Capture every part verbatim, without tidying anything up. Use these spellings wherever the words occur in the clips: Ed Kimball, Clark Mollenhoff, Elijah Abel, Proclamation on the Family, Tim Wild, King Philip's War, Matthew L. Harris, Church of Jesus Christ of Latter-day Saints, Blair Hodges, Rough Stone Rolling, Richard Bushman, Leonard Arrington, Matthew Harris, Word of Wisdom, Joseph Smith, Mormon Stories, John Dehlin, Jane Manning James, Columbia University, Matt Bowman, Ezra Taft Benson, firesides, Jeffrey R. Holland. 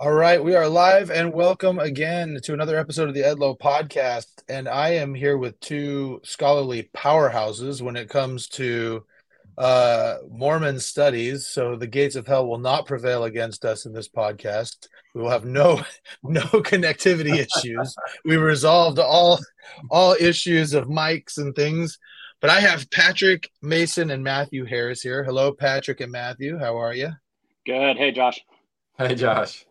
All right, we are live and welcome again to another episode of the Ed Lowe podcast. And I am here with two scholarly powerhouses when it comes to uh, Mormon studies. So the gates of hell will not prevail against us in this podcast. We will have no no connectivity issues. We've resolved all all issues of mics and things. But I have Patrick Mason and Matthew Harris here. Hello, Patrick and Matthew. How are you? Good. Hey, Josh. Hey, Josh.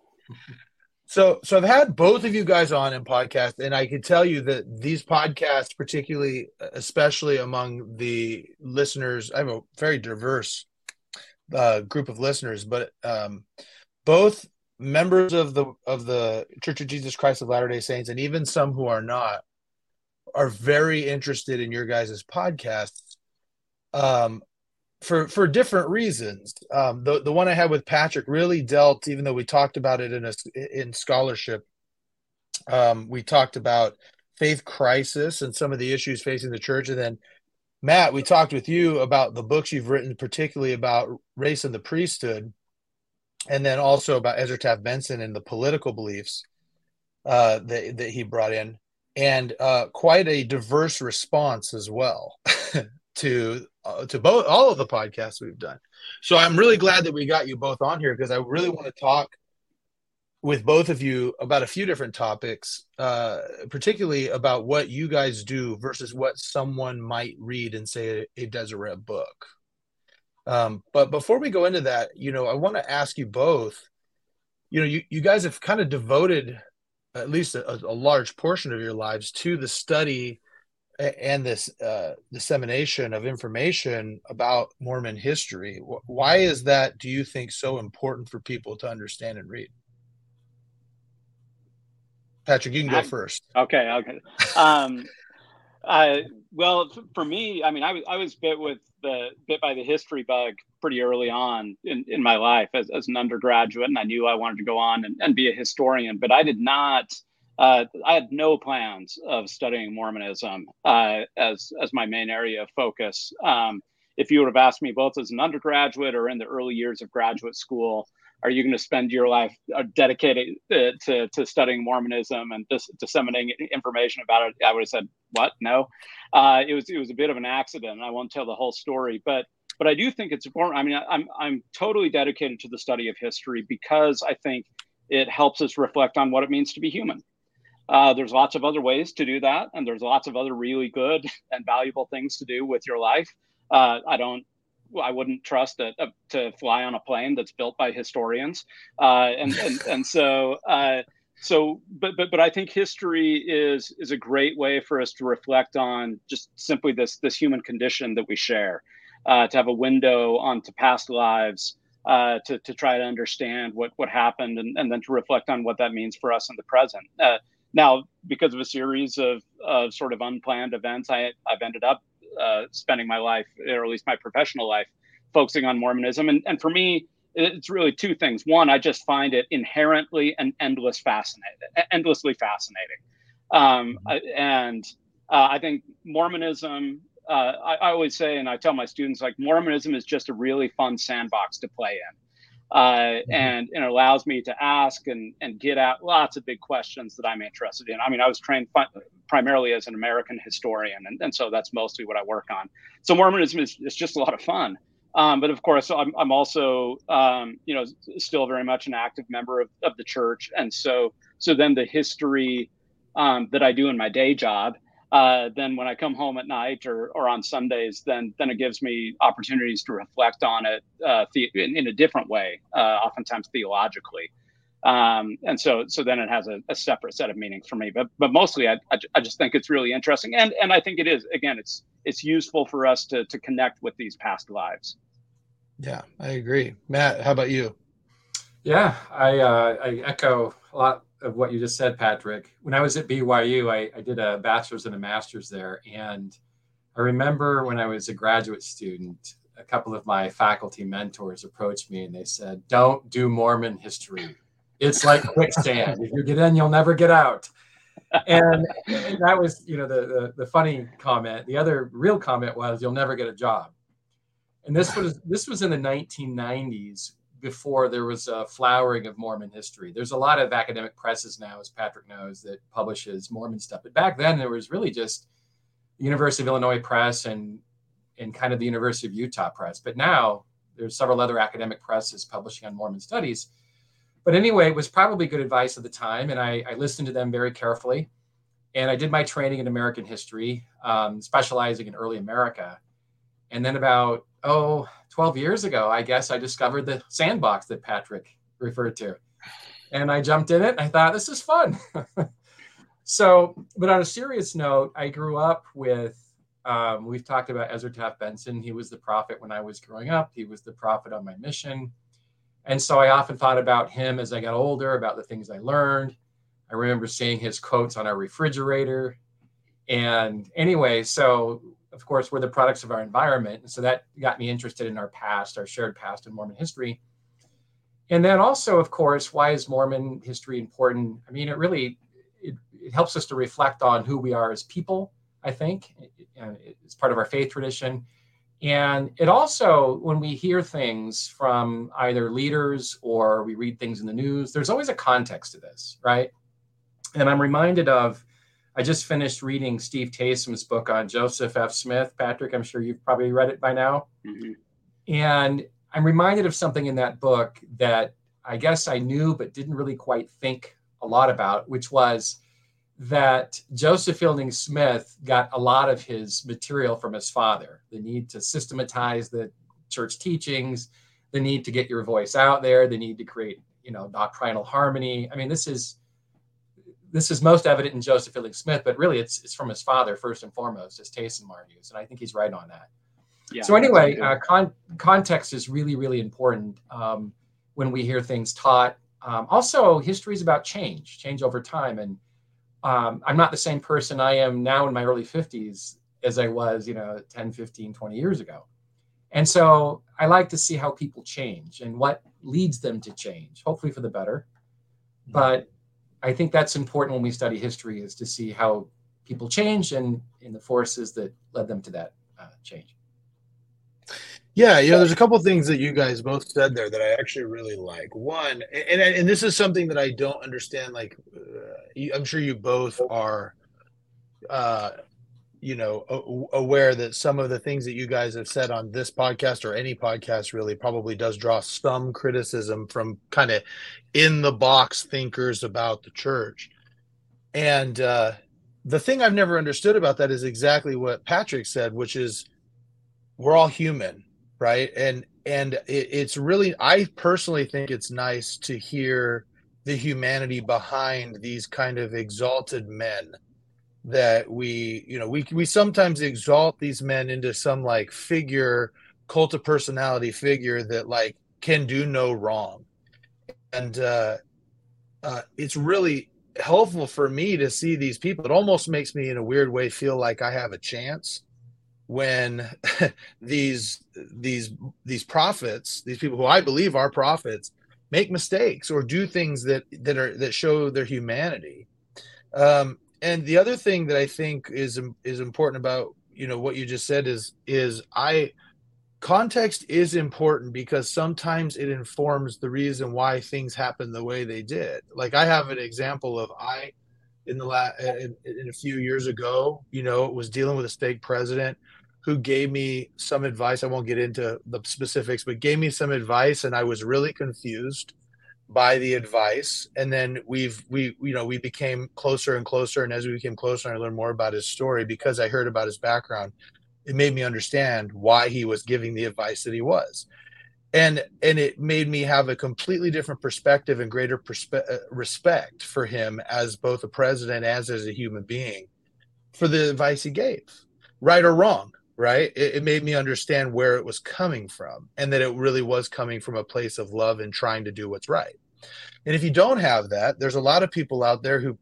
So, so I've had both of you guys on in podcasts, and I can tell you that these podcasts, particularly, especially among the listeners, I have a very diverse uh, group of listeners, but um, both members of the of the Church of Jesus Christ of Latter-day Saints, and even some who are not, are very interested in your guys' podcasts um, for for different reasons. Um, the the one I had with Patrick really dealt, even though we talked about it in a, in scholarship, um, we talked about faith crisis and some of the issues facing the church. And then, Matt, we talked with you about the books you've written, particularly about race and the priesthood, and then also about Ezra Taft Benson and the political beliefs uh, that, that he brought in, and uh, quite a diverse response as well to to both all of the podcasts we've done. So I'm really glad that we got you both on here, because I really want to talk with both of you about a few different topics, uh, particularly about what you guys do versus what someone might read in, say, a Deseret book. Um, but before we go into that, you know, I want to ask you both, you know, you, you guys have kind of devoted at least a, a large portion of your lives to the study and this uh, dissemination of information about Mormon history. Why is that, do you think, so important for people to understand and read? Patrick, you can go I, first. Okay. Okay. Um, uh, well, for me, I mean, I was I was bit with the bit by the history bug pretty early on in, in my life as, as an undergraduate, and I knew I wanted to go on and, and be a historian, but I did not. Uh, I had no plans of studying Mormonism uh, as as my main area of focus. Um, if you would have asked me both as an undergraduate or in the early years of graduate school, are you going to spend your life dedicated uh, to, to studying Mormonism and dis- disseminating information about it? I would have said, what? No. Uh, it was it was a bit of an accident, and I won't tell the whole story, but but I do think it's important. I mean, I'm I'm totally dedicated to the study of history because I think it helps us reflect on what it means to be human. Uh, there's lots of other ways to do that, and there's lots of other really good and valuable things to do with your life. Uh, I don't, I wouldn't trust a, a, to fly on a plane that's built by historians, uh, and, and and so uh, so. But but but I think history is is a great way for us to reflect on just simply this this human condition that we share, uh, to have a window onto past lives, uh, to to try to understand what what happened, and, and then to reflect on what that means for us in the present. Uh, Now, because of a series of, of sort of unplanned events, I, I've ended up uh, spending my life, or at least my professional life, focusing on Mormonism. And, and for me, it's really two things. One, I just find it inherently and endless fascinating, endlessly fascinating. Um, and uh, I think Mormonism, uh, I, I always say, and I tell my students, like, Mormonism is just a really fun sandbox to play in. Uh, and it allows me to ask and, and get at lots of big questions that I'm interested in. I mean, I was trained fi- primarily as an American historian, and, and so that's mostly what I work on. So Mormonism is, is just a lot of fun. Um, but of course, I'm, I'm also, um, you know, still very much an active member of, of the church. And so so then the history um, that I do in my day job, uh, then when I come home at night or, or on Sundays, then, then it gives me opportunities to reflect on it, uh, the, in, in a different way, uh, oftentimes theologically. Um, and so, so then it has a, a separate set of meanings for me, but, but mostly I, I, I just think it's really interesting. And, and I think it is, again, it's, it's useful for us to, to connect with these past lives. Yeah, I agree. Matt, how about you? Yeah, I, uh, I echo a lot of what you just said, Patrick. When I was at B Y U, I, I did a bachelor's and a master's there. And I remember when I was a graduate student, a couple of my faculty mentors approached me and they said, don't do Mormon history. It's like quicksand. If you get in, you'll never get out. And, and that was, you know, the, the the funny comment. The other real comment was, you'll never get a job. And this was this was in the nineteen nineties, before there was a flowering of Mormon history. There's a lot of academic presses now, as Patrick knows, that publishes Mormon stuff. But back then, there was really just the University of Illinois Press and and kind of the University of Utah Press. But now there's several other academic presses publishing on Mormon studies. But anyway, it was probably good advice at the time, and I, I listened to them very carefully. And I did my training in American history, um, specializing in early America. And then about, oh, twelve years ago, I guess I discovered the sandbox that Patrick referred to. And I jumped in it and I thought, this is fun. So, but on a serious note, I grew up with, um, we've talked about Ezra Taft Benson. He was the prophet when I was growing up. He was the prophet on my mission. And so I often thought about him as I got older, about the things I learned. I remember seeing his quotes on our refrigerator. And anyway, so of course, we're the products of our environment. And so that got me interested in our past, our shared past in Mormon history. And then also, of course, why is Mormon history important? I mean, it really, it, it helps us to reflect on who we are as people, I think. It, it, it's part of our faith tradition. And it also, when we hear things from either leaders or we read things in the news, there's always a context to this, right? And I'm reminded of, I just finished reading Steve Taysom's book on Joseph F. Smith. Patrick, I'm sure you've probably read it by now. Mm-hmm. And I'm reminded of something in that book that I guess I knew but didn't really quite think a lot about, which was that Joseph Fielding Smith got a lot of his material from his father, the need to systematize the church teachings, the need to get your voice out there, the need to create, you know, doctrinal harmony. I mean, this is... This is most evident in Joseph Fielding Smith, but really it's it's from his father first and foremost, as Taysom argues, and I think he's right on that. Yeah, so anyway, uh, con- context is really, really important um, when we hear things taught. Um, also, history is about change, change over time, and um, I'm not the same person I am now in my early fifties as I was, you know, ten, fifteen, twenty years ago. And so I like to see how people change and what leads them to change, hopefully for the better, mm-hmm. but I think that's important when we study history, is to see how people change and, and the forces that led them to that uh, change. Yeah, you know, there's a couple of things that you guys both said there that I actually really like. One, and and this is something that I don't understand. Like, uh, I'm sure you both are, uh, you know, aware that some of the things that you guys have said on this podcast or any podcast really probably does draw some criticism from kind of in the box thinkers about the church. And uh, the thing I've never understood about that is exactly what Patrick said, which is we're all human, right? And, and it, it's really, I personally think it's nice to hear the humanity behind these kind of exalted men that we, you know, we we sometimes exalt these men into some like figure, cult of personality figure that like can do no wrong. And uh, uh, it's really helpful for me to see these people. It almost makes me in a weird way feel like I have a chance when these, these, these prophets, these people who I believe are prophets, make mistakes or do things that, that are, that show their humanity. Um, And the other thing that I think is is important about, you know, what you just said is is I context is important because sometimes it informs the reason why things happen the way they did. Like I have an example of I in the la- in, in a few years ago, you know, was dealing with a stake president who gave me some advice. I won't get into the specifics, but gave me some advice, and I was really confused by the advice. And then we've we you know we became closer and closer, and as we became closer and I learned more about his story because I heard about his background, it made me understand why he was giving the advice that he was, and and it made me have a completely different perspective and greater perspe- respect for him as both a president as as a human being for the advice he gave, right or wrong. Right. It, it made me understand where it was coming from, and that it really was coming from a place of love and trying to do what's right. And if you don't have that, there's a lot of people out there who,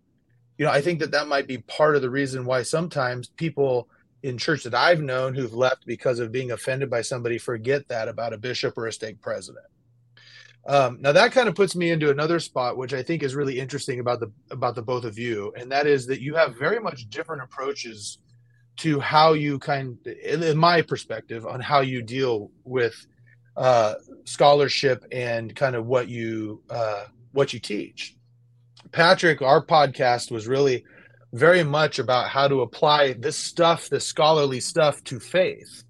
you know, I think that that might be part of the reason why sometimes people in church that I've known who've left because of being offended by somebody forget that about a bishop or a stake president. Um, now, that kind of puts me into another spot, which I think is really interesting about the about the both of you. And that is that you have very much different approaches to how you kind, in my perspective, on how you deal with uh, scholarship and kind of what you uh, what you teach. Patrick, our podcast was really very much about how to apply this stuff, this scholarly stuff, to faith.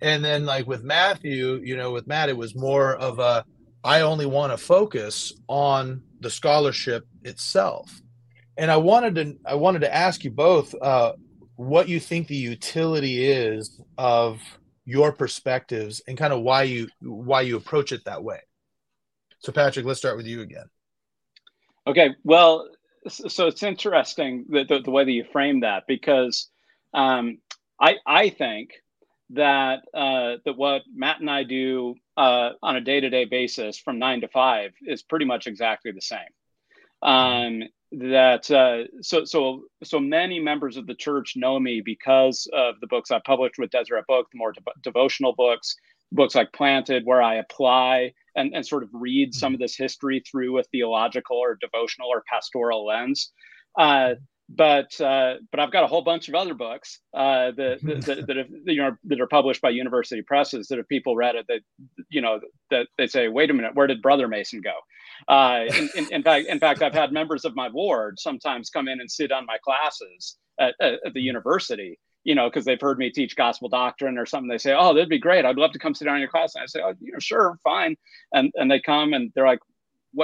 And then, like with Matthew, you know, with Matt, it was more of a, I only want to focus on the scholarship itself. And I wanted to, I wanted to ask you both uh, what you think the utility is of your perspectives and kind of why you, why you approach it that way. So Patrick, let's start with you again. Okay. Well, so it's interesting the, the, the way that you frame that, because um, I, I think that uh, that what Matt and I do uh, on a day-to-day basis from nine to five is pretty much exactly the same. Um, that uh, so so so many members of the church know me because of the books I published with Deseret Book, the more de- devotional books, books like Planted, where I apply and, and sort of read some of this history through a theological or devotional or pastoral lens. Uh, But uh, but I've got a whole bunch of other books uh, that that, that, have, that you know that are published by university presses that if people read it, that you know that they say, wait a minute, where did Brother Mason go? Uh, in, in, in fact, in fact, I've had members of my ward sometimes come in and sit on my classes at, at, at the university, you know, because they've heard me teach gospel doctrine or something. They say, oh, that'd be great. I'd love to come sit down in your class. And I say, oh, you know, sure, fine. And and they come and they're like,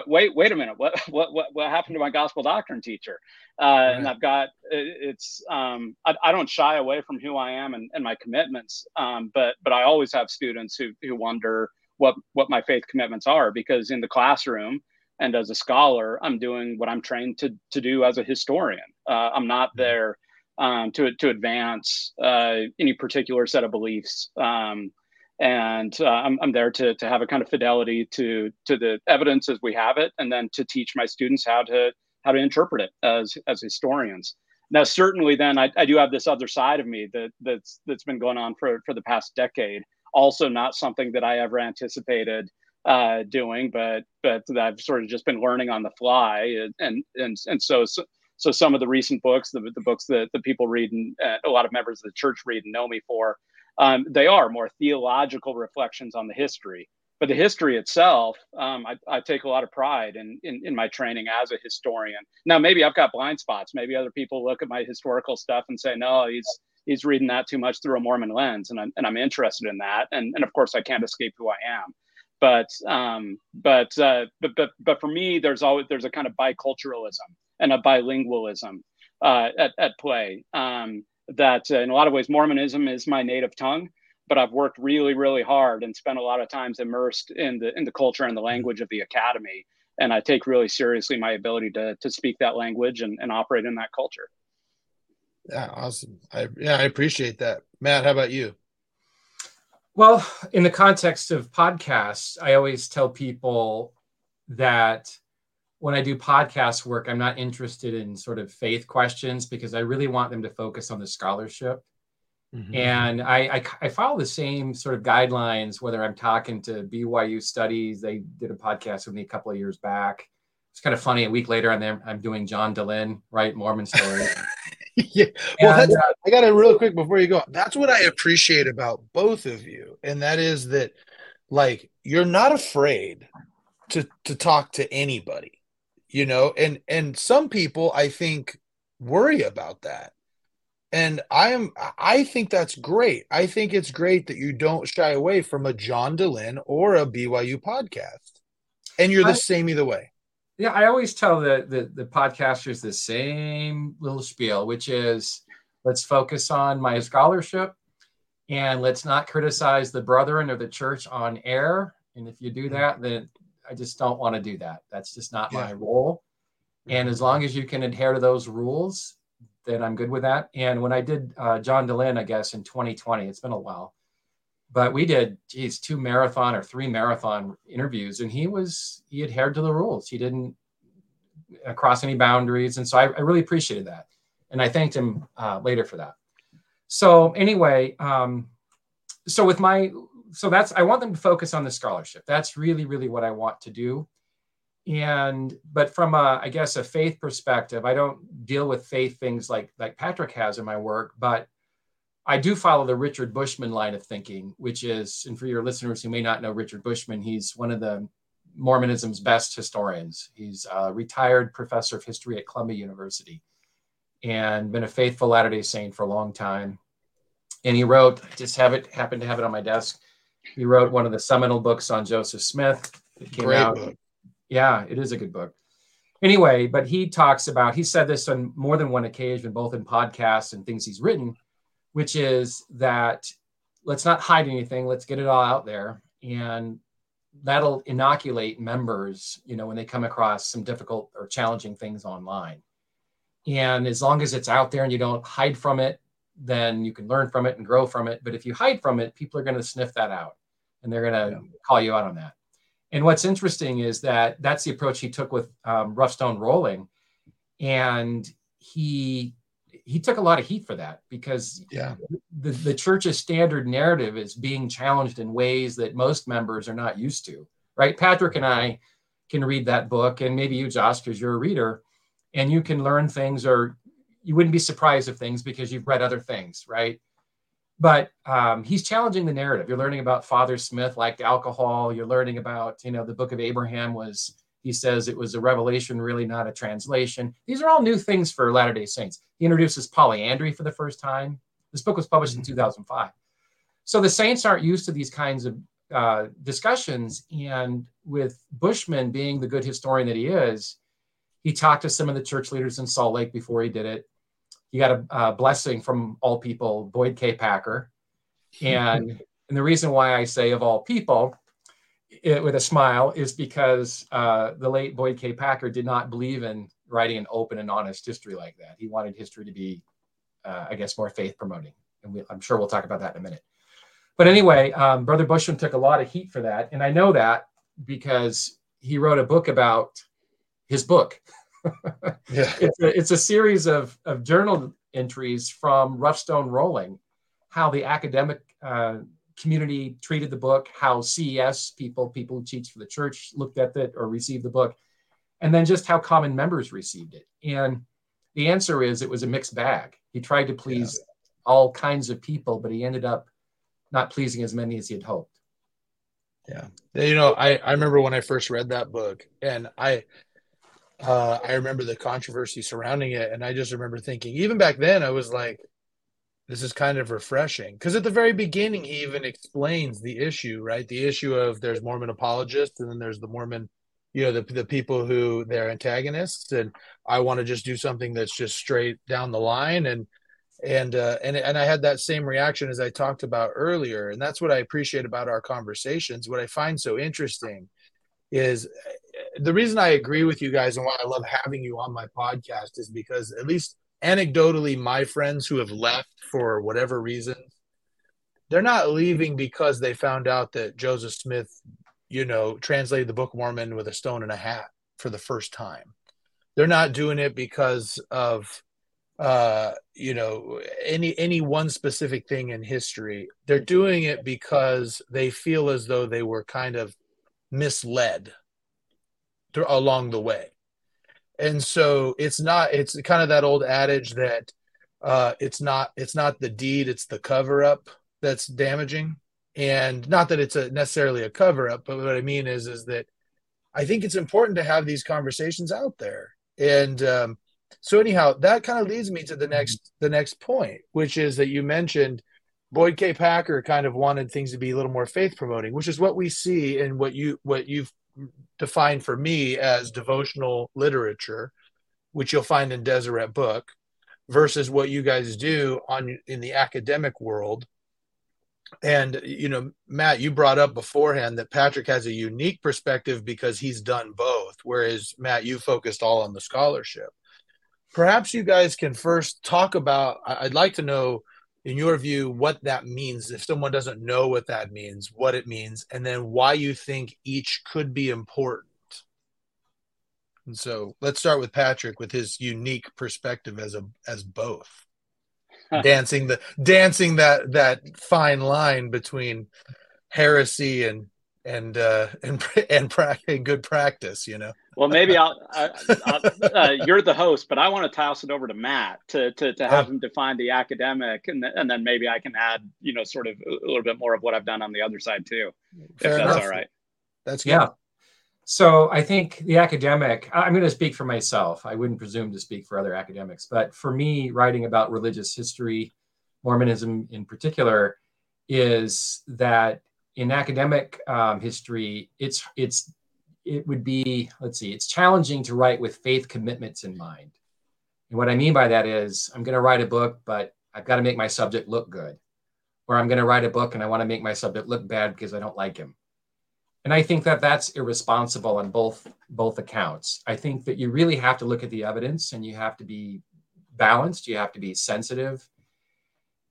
Wait, wait a minute. What, what, what, what happened to my gospel doctrine teacher? Uh, right. And I've got, it, it's, um, I, I don't shy away from who I am and, and my commitments. Um, but, but I always have students who, who wonder what, what my faith commitments are, because in the classroom and as a scholar, I'm doing what I'm trained to, to do as a historian. Uh, I'm not there, um, to, to advance, uh, any particular set of beliefs, um, And uh, I'm, I'm there to to have a kind of fidelity to to the evidence as we have it, and then to teach my students how to how to interpret it as as historians. Now, certainly, then I, I do have this other side of me that that's that's been going on for for the past decade. Also, not something that I ever anticipated uh, doing, but but that I've sort of just been learning on the fly. And and and so so, so some of the recent books, the the books that the people read and uh, a lot of members of the church read and know me for. Um, they are more theological reflections on the history, but the history itself, um, I, I take a lot of pride in, in, in my training as a historian. Now, maybe I've got blind spots. Maybe other people look at my historical stuff and say, no, he's he's reading that too much through a Mormon lens, and I'm, and I'm interested in that. And, and of course, I can't escape who I am. But um, but, uh, but but but for me, there's always there's a kind of biculturalism and a bilingualism uh, at at play. Um, that uh, in a lot of ways, Mormonism is my native tongue, but I've worked really, really hard and spent a lot of times immersed in the in the culture and the language of the academy. And I take really seriously my ability to to speak that language and, and operate in that culture. Yeah, awesome. I, yeah, I appreciate that. Matt, how about you? Well, in the context of podcasts, I always tell people that when I do podcast work, I'm not interested in sort of faith questions because I really want them to focus on the scholarship. Mm-hmm. And I, I, I follow the same sort of guidelines, whether I'm talking to B Y U Studies. They did a podcast with me a couple of years back. It's kind of funny. A week later, I'm, there, I'm doing John Dehlin, right? Mormon Stories. Yeah. Well, and, that's, uh, I got it real quick before you go. That's what I appreciate about both of you. And that is that, like, you're not afraid to to talk to anybody. You know, and, and some people, I think, worry about that. And I am, I think that's great. I think it's great that you don't shy away from a John Dehlin or a B Y U podcast. And you're the I, same either way. Yeah, I always tell the, the, the podcasters the same little spiel, which is, let's focus on my scholarship and let's not criticize the brethren or the church on air. And if you do that, then I just don't want to do that. That's just not yeah. my role. And as long as you can adhere to those rules, then I'm good with that. And when I did uh, John Dehlin, I guess, in twenty twenty, it's been a while, but we did, geez, two marathon or three marathon interviews. And he was, he adhered to the rules. He didn't cross any boundaries. And so I, I really appreciated that. And I thanked him uh, later for that. So anyway, um, so with my, So that's, I want them to focus on the scholarship. That's really, really what I want to do. And, but from a, I guess, a faith perspective, I don't deal with faith things like, like Patrick has in my work, but I do follow the Richard Bushman line of thinking, which is, and for your listeners who may not know Richard Bushman, he's one of the Mormonism's best historians. He's a retired professor of history at Columbia University and been a faithful Latter-day Saint for a long time. And he wrote, I just have it, happened to have it on my desk. He wrote one of the seminal books on Joseph Smith. It came Great out. Book. Yeah, it is a good book. Anyway, but he talks about, he said this on more than one occasion, both in podcasts and things he's written, which is that let's not hide anything. Let's get it all out there. And that'll inoculate members, you know, when they come across some difficult or challenging things online. And as long as it's out there and you don't hide from it, then you can learn from it and grow from it. But if you hide from it, people are going to sniff that out and they're going to yeah. call you out on that. And what's interesting is that that's the approach he took with um, Rough Stone Rolling. And he he took a lot of heat for that because yeah. the, the church's standard narrative is being challenged in ways that most members are not used to, right? Patrick and I can read that book, and maybe you, Josh, because you're a reader, and you can learn things, or you wouldn't be surprised of things because you've read other things, right? But um, he's challenging the narrative. You're learning about Father Smith liked alcohol. You're learning about, you know, the Book of Abraham was, he says it was a revelation, really not a translation. These are all new things for Latter-day Saints. He introduces polyandry for the first time. This book was published in two thousand five. So the Saints aren't used to these kinds of uh, discussions. And with Bushman being the good historian that he is, he talked to some of the church leaders in Salt Lake before he did it. He got a, a blessing from all people, Boyd K. Packer. And, and the reason why I say of all people it, with a smile is because uh, the late Boyd K. Packer did not believe in writing an open and honest history like that. He wanted history to be, uh, I guess, more faith promoting. And we, I'm sure we'll talk about that in a minute. But anyway, um, Brother Bushman took a lot of heat for that. And I know that because he wrote a book about his book. yeah. it's, a, it's a series of, of journal entries from Rough Stone Rolling, how the academic uh, community treated the book, how C E S people, people who teach for the church looked at it or received the book, and then just how common members received it. And the answer is it was a mixed bag. He tried to please yeah. all kinds of people, but he ended up not pleasing as many as he had hoped. Yeah. You know, I, I remember when I first read that book, and I... Uh, I remember the controversy surrounding it, and I just remember thinking, even back then, I was like, this is kind of refreshing. Because at the very beginning, he even explains the issue, right? The issue of there's Mormon apologists, and then there's the Mormon, you know, the, the people who they're antagonists, and I want to just do something that's just straight down the line. And and, uh, and and I had that same reaction as I talked about earlier, and that's what I appreciate about our conversations. What I find so interesting is the reason I agree with you guys and why I love having you on my podcast is because, at least anecdotally, my friends who have left for whatever reason, they're not leaving because they found out that Joseph Smith, you know, translated the Book of Mormon with a stone and a hat for the first time. They're not doing it because of, uh, you know, any, any one specific thing in history. They're doing it because they feel as though they were kind of misled along the way. And so it's not, it's kind of that old adage that uh, it's not, it's not the deed, it's the cover-up that's damaging. And not that it's a necessarily a cover-up, but what I mean is, is that I think it's important to have these conversations out there. And um, so anyhow, that kind of leads me to the next, the next point, which is that you mentioned Boyd K. Packer kind of wanted things to be a little more faith promoting, which is what we see in what you, what you've defined for me as devotional literature, which you'll find in Deseret Book, versus what you guys do on in the academic world. And, you know, Matt, you brought up beforehand that Patrick has a unique perspective because he's done both, whereas Matt, you focused all on the scholarship. Perhaps you guys can first talk about, I'd like to know, in your view, what that means, if someone doesn't know what that means, what it means, and then why you think each could be important. And so let's start with Patrick with his unique perspective as a as both. dancing the dancing that that fine line between heresy and and uh, and and, pra- and good practice, you know. Well, maybe I'll, I, I'll uh, you're the host, but I want to toss it over to Matt to to, to have oh. him define the academic, and and then maybe I can add, you know, sort of a little bit more of what I've done on the other side too. Fair if that's enough. All right. That's good. Yeah. So I think the academic, I'm going to speak for myself. I wouldn't presume to speak for other academics, but for me, writing about religious history, Mormonism in particular, is that in academic um, history, it's it's it would be, let's see, it's challenging to write with faith commitments in mind. And what I mean by that is I'm going to write a book, but I've got to make my subject look good. Or I'm going to write a book and I want to make my subject look bad because I don't like him. And I think that that's irresponsible on both both accounts. I think that you really have to look at the evidence and you have to be balanced. You have to be sensitive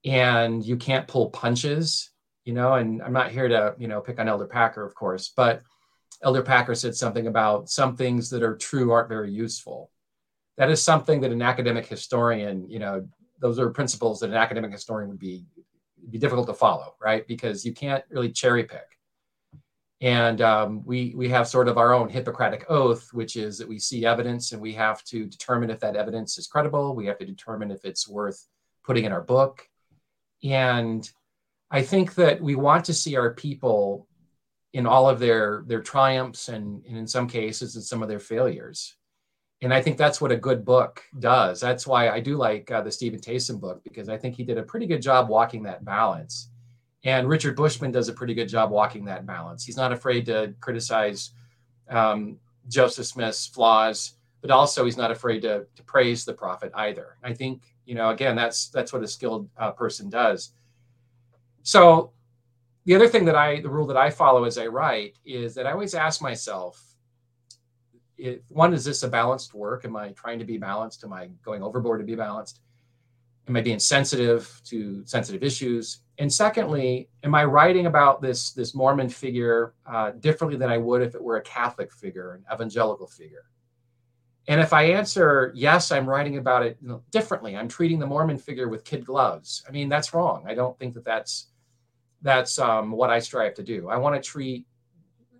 and you can't pull punches, you know, and I'm not here to, you know, pick on Elder Packer, of course, but Elder Packer said something about some things that are true aren't very useful. That is something that an academic historian, you know, those are principles that an academic historian would be, be difficult to follow, right? Because you can't really cherry pick. And um, we we have sort of our own Hippocratic oath, which is that we see evidence and we have to determine if that evidence is credible. We have to determine if it's worth putting in our book. And I think that we want to see our people in all of their, their triumphs and, and in some cases, in some of their failures. And I think that's what a good book does. That's why I do like uh, the Stephen Taysom book, because I think he did a pretty good job walking that balance. And Richard Bushman does a pretty good job walking that balance. He's not afraid to criticize um, Joseph Smith's flaws, but also he's not afraid to, to praise the prophet either. I think, you know, again, that's that's what a skilled uh, person does. So the other thing that I, the rule that I follow as I write is that I always ask myself, if, one, is this a balanced work? Am I trying to be balanced? Am I going overboard to be balanced? Am I being sensitive to sensitive issues? And secondly, am I writing about this, this Mormon figure uh, differently than I would if it were a Catholic figure, an evangelical figure? And if I answer, yes, I'm writing about it differently, I'm treating the Mormon figure with kid gloves, I mean, that's wrong. I don't think that that's, that's um, what I strive to do. I want to treat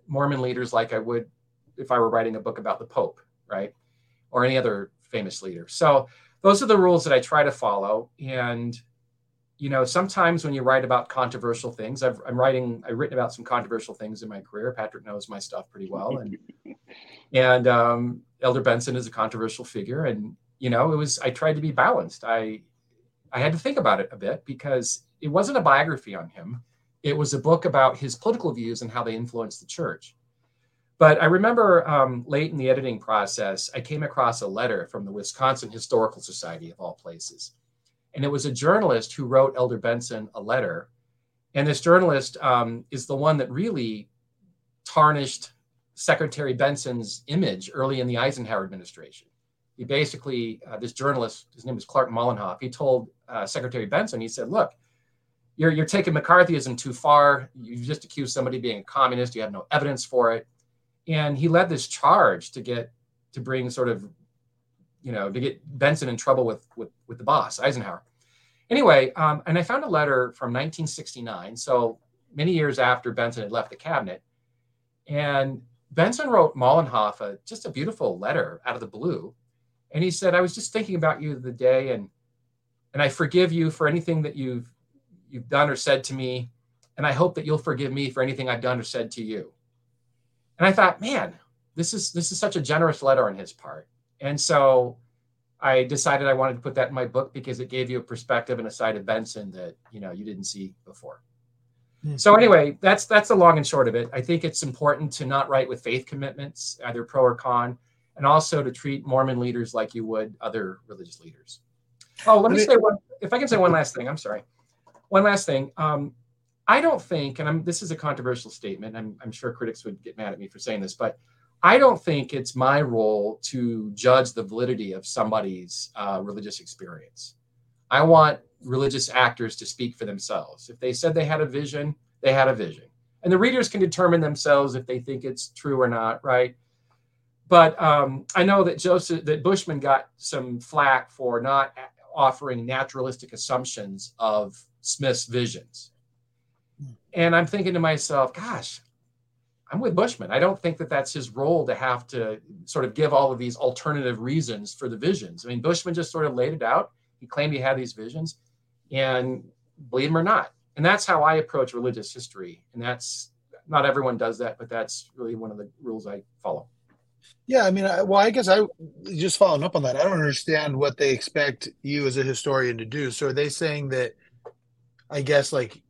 Mormon leaders like I would if I were writing a book about the Pope, right? Or any other famous leader. So those are the rules that I try to follow. And, you know, sometimes when you write about controversial things, I've, I'm writing, I've written about some controversial things in my career. Patrick knows my stuff pretty well. And, and um, Elder Benson is a controversial figure. And, you know, it was, I tried to be balanced. I, I had to think about it a bit because it wasn't a biography on him. It was a book about his political views and how they influenced the church. But I remember um, late in the editing process, I came across a letter from the Wisconsin Historical Society of all places. And it was a journalist who wrote Elder Benson a letter. And this journalist um, is the one that really tarnished Secretary Benson's image early in the Eisenhower administration. He basically, uh, this journalist, his name was Clark Mollenhoff, he told uh, Secretary Benson, he said, look, you're, you're taking McCarthyism too far. You just accused somebody of being a communist. You have no evidence for it. And he led this charge to get, to bring sort of, you know, to get Benson in trouble with, with, with the boss, Eisenhower. Anyway, um, and I found a letter from nineteen sixty-nine, so many years after Benson had left the cabinet. And Benson wrote Mollenhoff a, just a beautiful letter out of the blue. And he said, I was just thinking about you the day, and and I forgive you for anything that you've you've done or said to me. And I hope that you'll forgive me for anything I've done or said to you. And I thought, man, this is this is such a generous letter on his part. And so I decided I wanted to put that in my book because it gave you a perspective and a side of Benson that, you know, you didn't see before. Mm-hmm. So anyway, that's that's the long and short of it. I think it's important to not write with faith commitments, either pro or con, and also to treat Mormon leaders like you would other religious leaders. Oh, let me say one, if I can say one last thing, I'm sorry. One last thing. Um, I don't think, and I'm, this is a controversial statement, I'm, I'm sure critics would get mad at me for saying this, but I don't think it's my role to judge the validity of somebody's uh, religious experience. I want religious actors to speak for themselves. If they said they had a vision, they had a vision. And the readers can determine themselves if they think it's true or not, right? But um, I know that Joseph, that Bushman got some flack for not offering naturalistic assumptions of Smith's visions. And I'm thinking to myself, gosh, I'm with Bushman. I don't think that that's his role to have to sort of give all of these alternative reasons for the visions. I mean, Bushman just sort of laid it out. He claimed he had these visions, and believe him or not. And that's how I approach religious history. And that's, not everyone does that, but that's really one of the rules I follow. Yeah, I mean, I, well, I guess I just following up on that. I don't understand what they expect you as a historian to do. So are they saying that, I guess, like,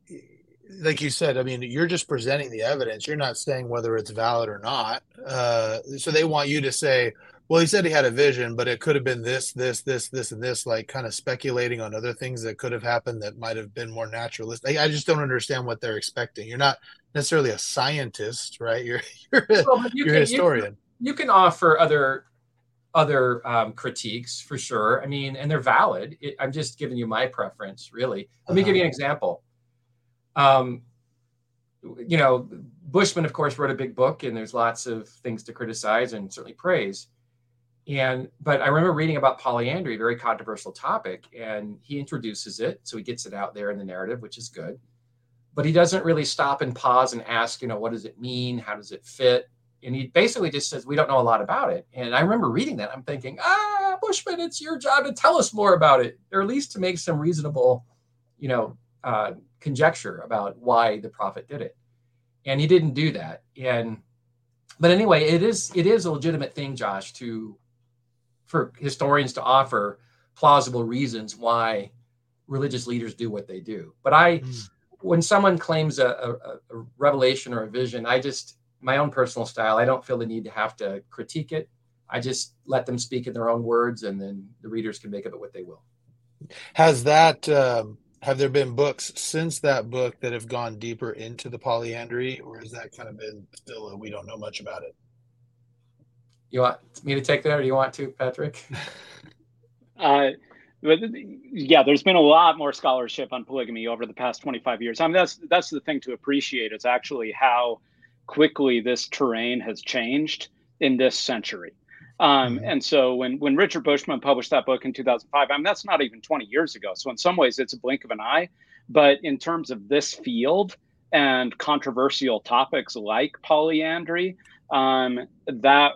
like you said, I mean, you're just presenting the evidence. You're not saying whether it's valid or not. Uh, so they want you to say, well, he said he had a vision, but it could have been this, this, this, this, and this, like kind of speculating on other things that could have happened that might have been more naturalistic. I, I just don't understand what they're expecting. You're not necessarily a scientist, right? You're you're, well, you you're can, a historian. You can- You can offer other other um, critiques for sure. I mean, and they're valid. It, I'm just giving you my preference, really. Let me give you an example. Um, you know, Bushman, of course, wrote a big book, and there's lots of things to criticize and certainly praise. And but I remember reading about polyandry, a very controversial topic, and he introduces it, so he gets it out there in the narrative, which is good. But he doesn't really stop and pause and ask, you know, what does it mean? How does it fit? And he basically just says, we don't know a lot about it. And I remember reading that. I'm thinking, ah, Bushman, it's your job to tell us more about it, or at least to make some reasonable, you know, uh, conjecture about why the prophet did it. And he didn't do that. And but anyway, it is it is a legitimate thing, Josh, to for historians to offer plausible reasons why religious leaders do what they do. But I, mm. when someone claims a, a, a revelation or a vision, I just my own personal style, I don't feel the need to have to critique it. I just let them speak in their own words, and then the readers can make of it what they will. Has that, um, have there been books since that book that have gone deeper into the polyandry, or has that kind of been still a, we don't know much about it? You want me to take that, or do you want to, Patrick? uh, yeah, there's been a lot more scholarship on polygamy over the past twenty-five years. I mean, that's, that's the thing to appreciate. It's actually how quickly this terrain has changed in this century. Um, mm-hmm. And so when, when Richard Bushman published that book in two thousand five, I mean, that's not even twenty years ago. So in some ways it's a blink of an eye, but in terms of this field and controversial topics like polyandry, um, that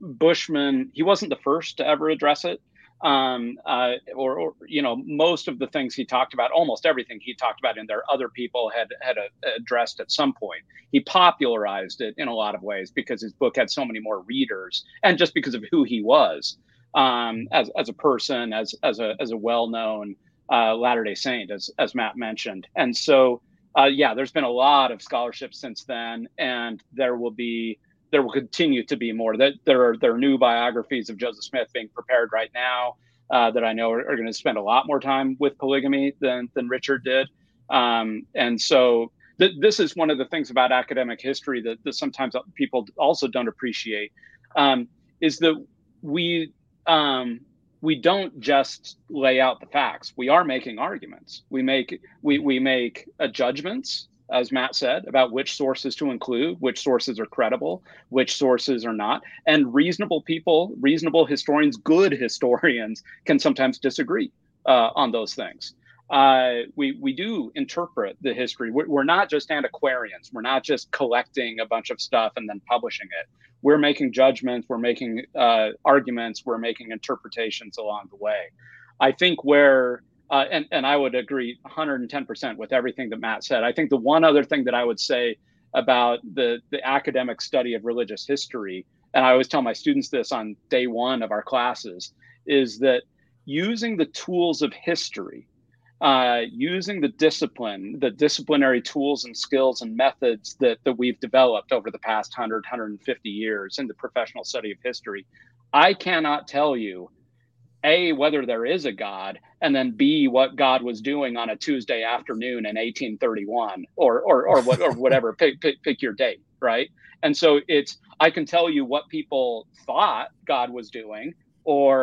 Bushman, he wasn't the first to ever address it. Um, uh, or, or, you know, most of the things he talked about, almost everything he talked about in there, other people had, had uh, addressed at some point. He popularized it in a lot of ways because his book had so many more readers, and just because of who he was, um, as, as a person, as, as a, as a well-known, uh, Latter-day Saint, as, as Matt mentioned. And so, uh, yeah, there's been a lot of scholarship since then, and there will be There will continue to be more. That there are there are new biographies of Joseph Smith being prepared right now uh, that I know are, are going to spend a lot more time with polygamy than than Richard did. Um, and so th- this is one of the things about academic history that, that sometimes people also don't appreciate um, is that we um, we don't just lay out the facts. We are making arguments. We make we we make uh, judgments, as Matt said, about which sources to include, which sources are credible, which sources are not. And reasonable people, reasonable historians, good historians can sometimes disagree uh, on those things. Uh, we we do interpret the history. We're, we're not just antiquarians. We're not just collecting a bunch of stuff and then publishing it. We're making judgments. We're making uh, arguments. We're making interpretations along the way. I think where Uh, and, and I would agree one hundred ten percent with everything that Matt said. I think the one other thing that I would say about the, the academic study of religious history, and I always tell my students this on day one of our classes, is that using the tools of history, uh, using the discipline, the disciplinary tools and skills and methods that, that we've developed over the past one hundred, one hundred fifty years in the professional study of history, I cannot tell you A, whether there is a God, and then B, what God was doing on a Tuesday afternoon in eighteen thirty-one, or or or, what, or whatever. pick, pick pick your date, right? And so it's I can tell you what people thought God was doing, or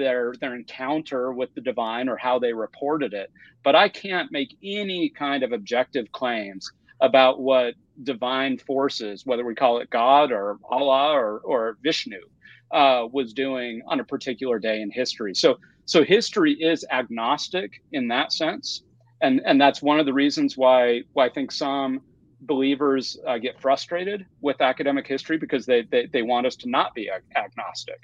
their their encounter with the divine, or how they reported it, but I can't make any kind of objective claims about what divine forces, whether we call it God or Allah or or Vishnu, Uh, was doing on a particular day in history. So so history is agnostic in that sense. And and that's one of the reasons why why I think some believers uh, get frustrated with academic history because they they, they want us to not be ag- agnostic.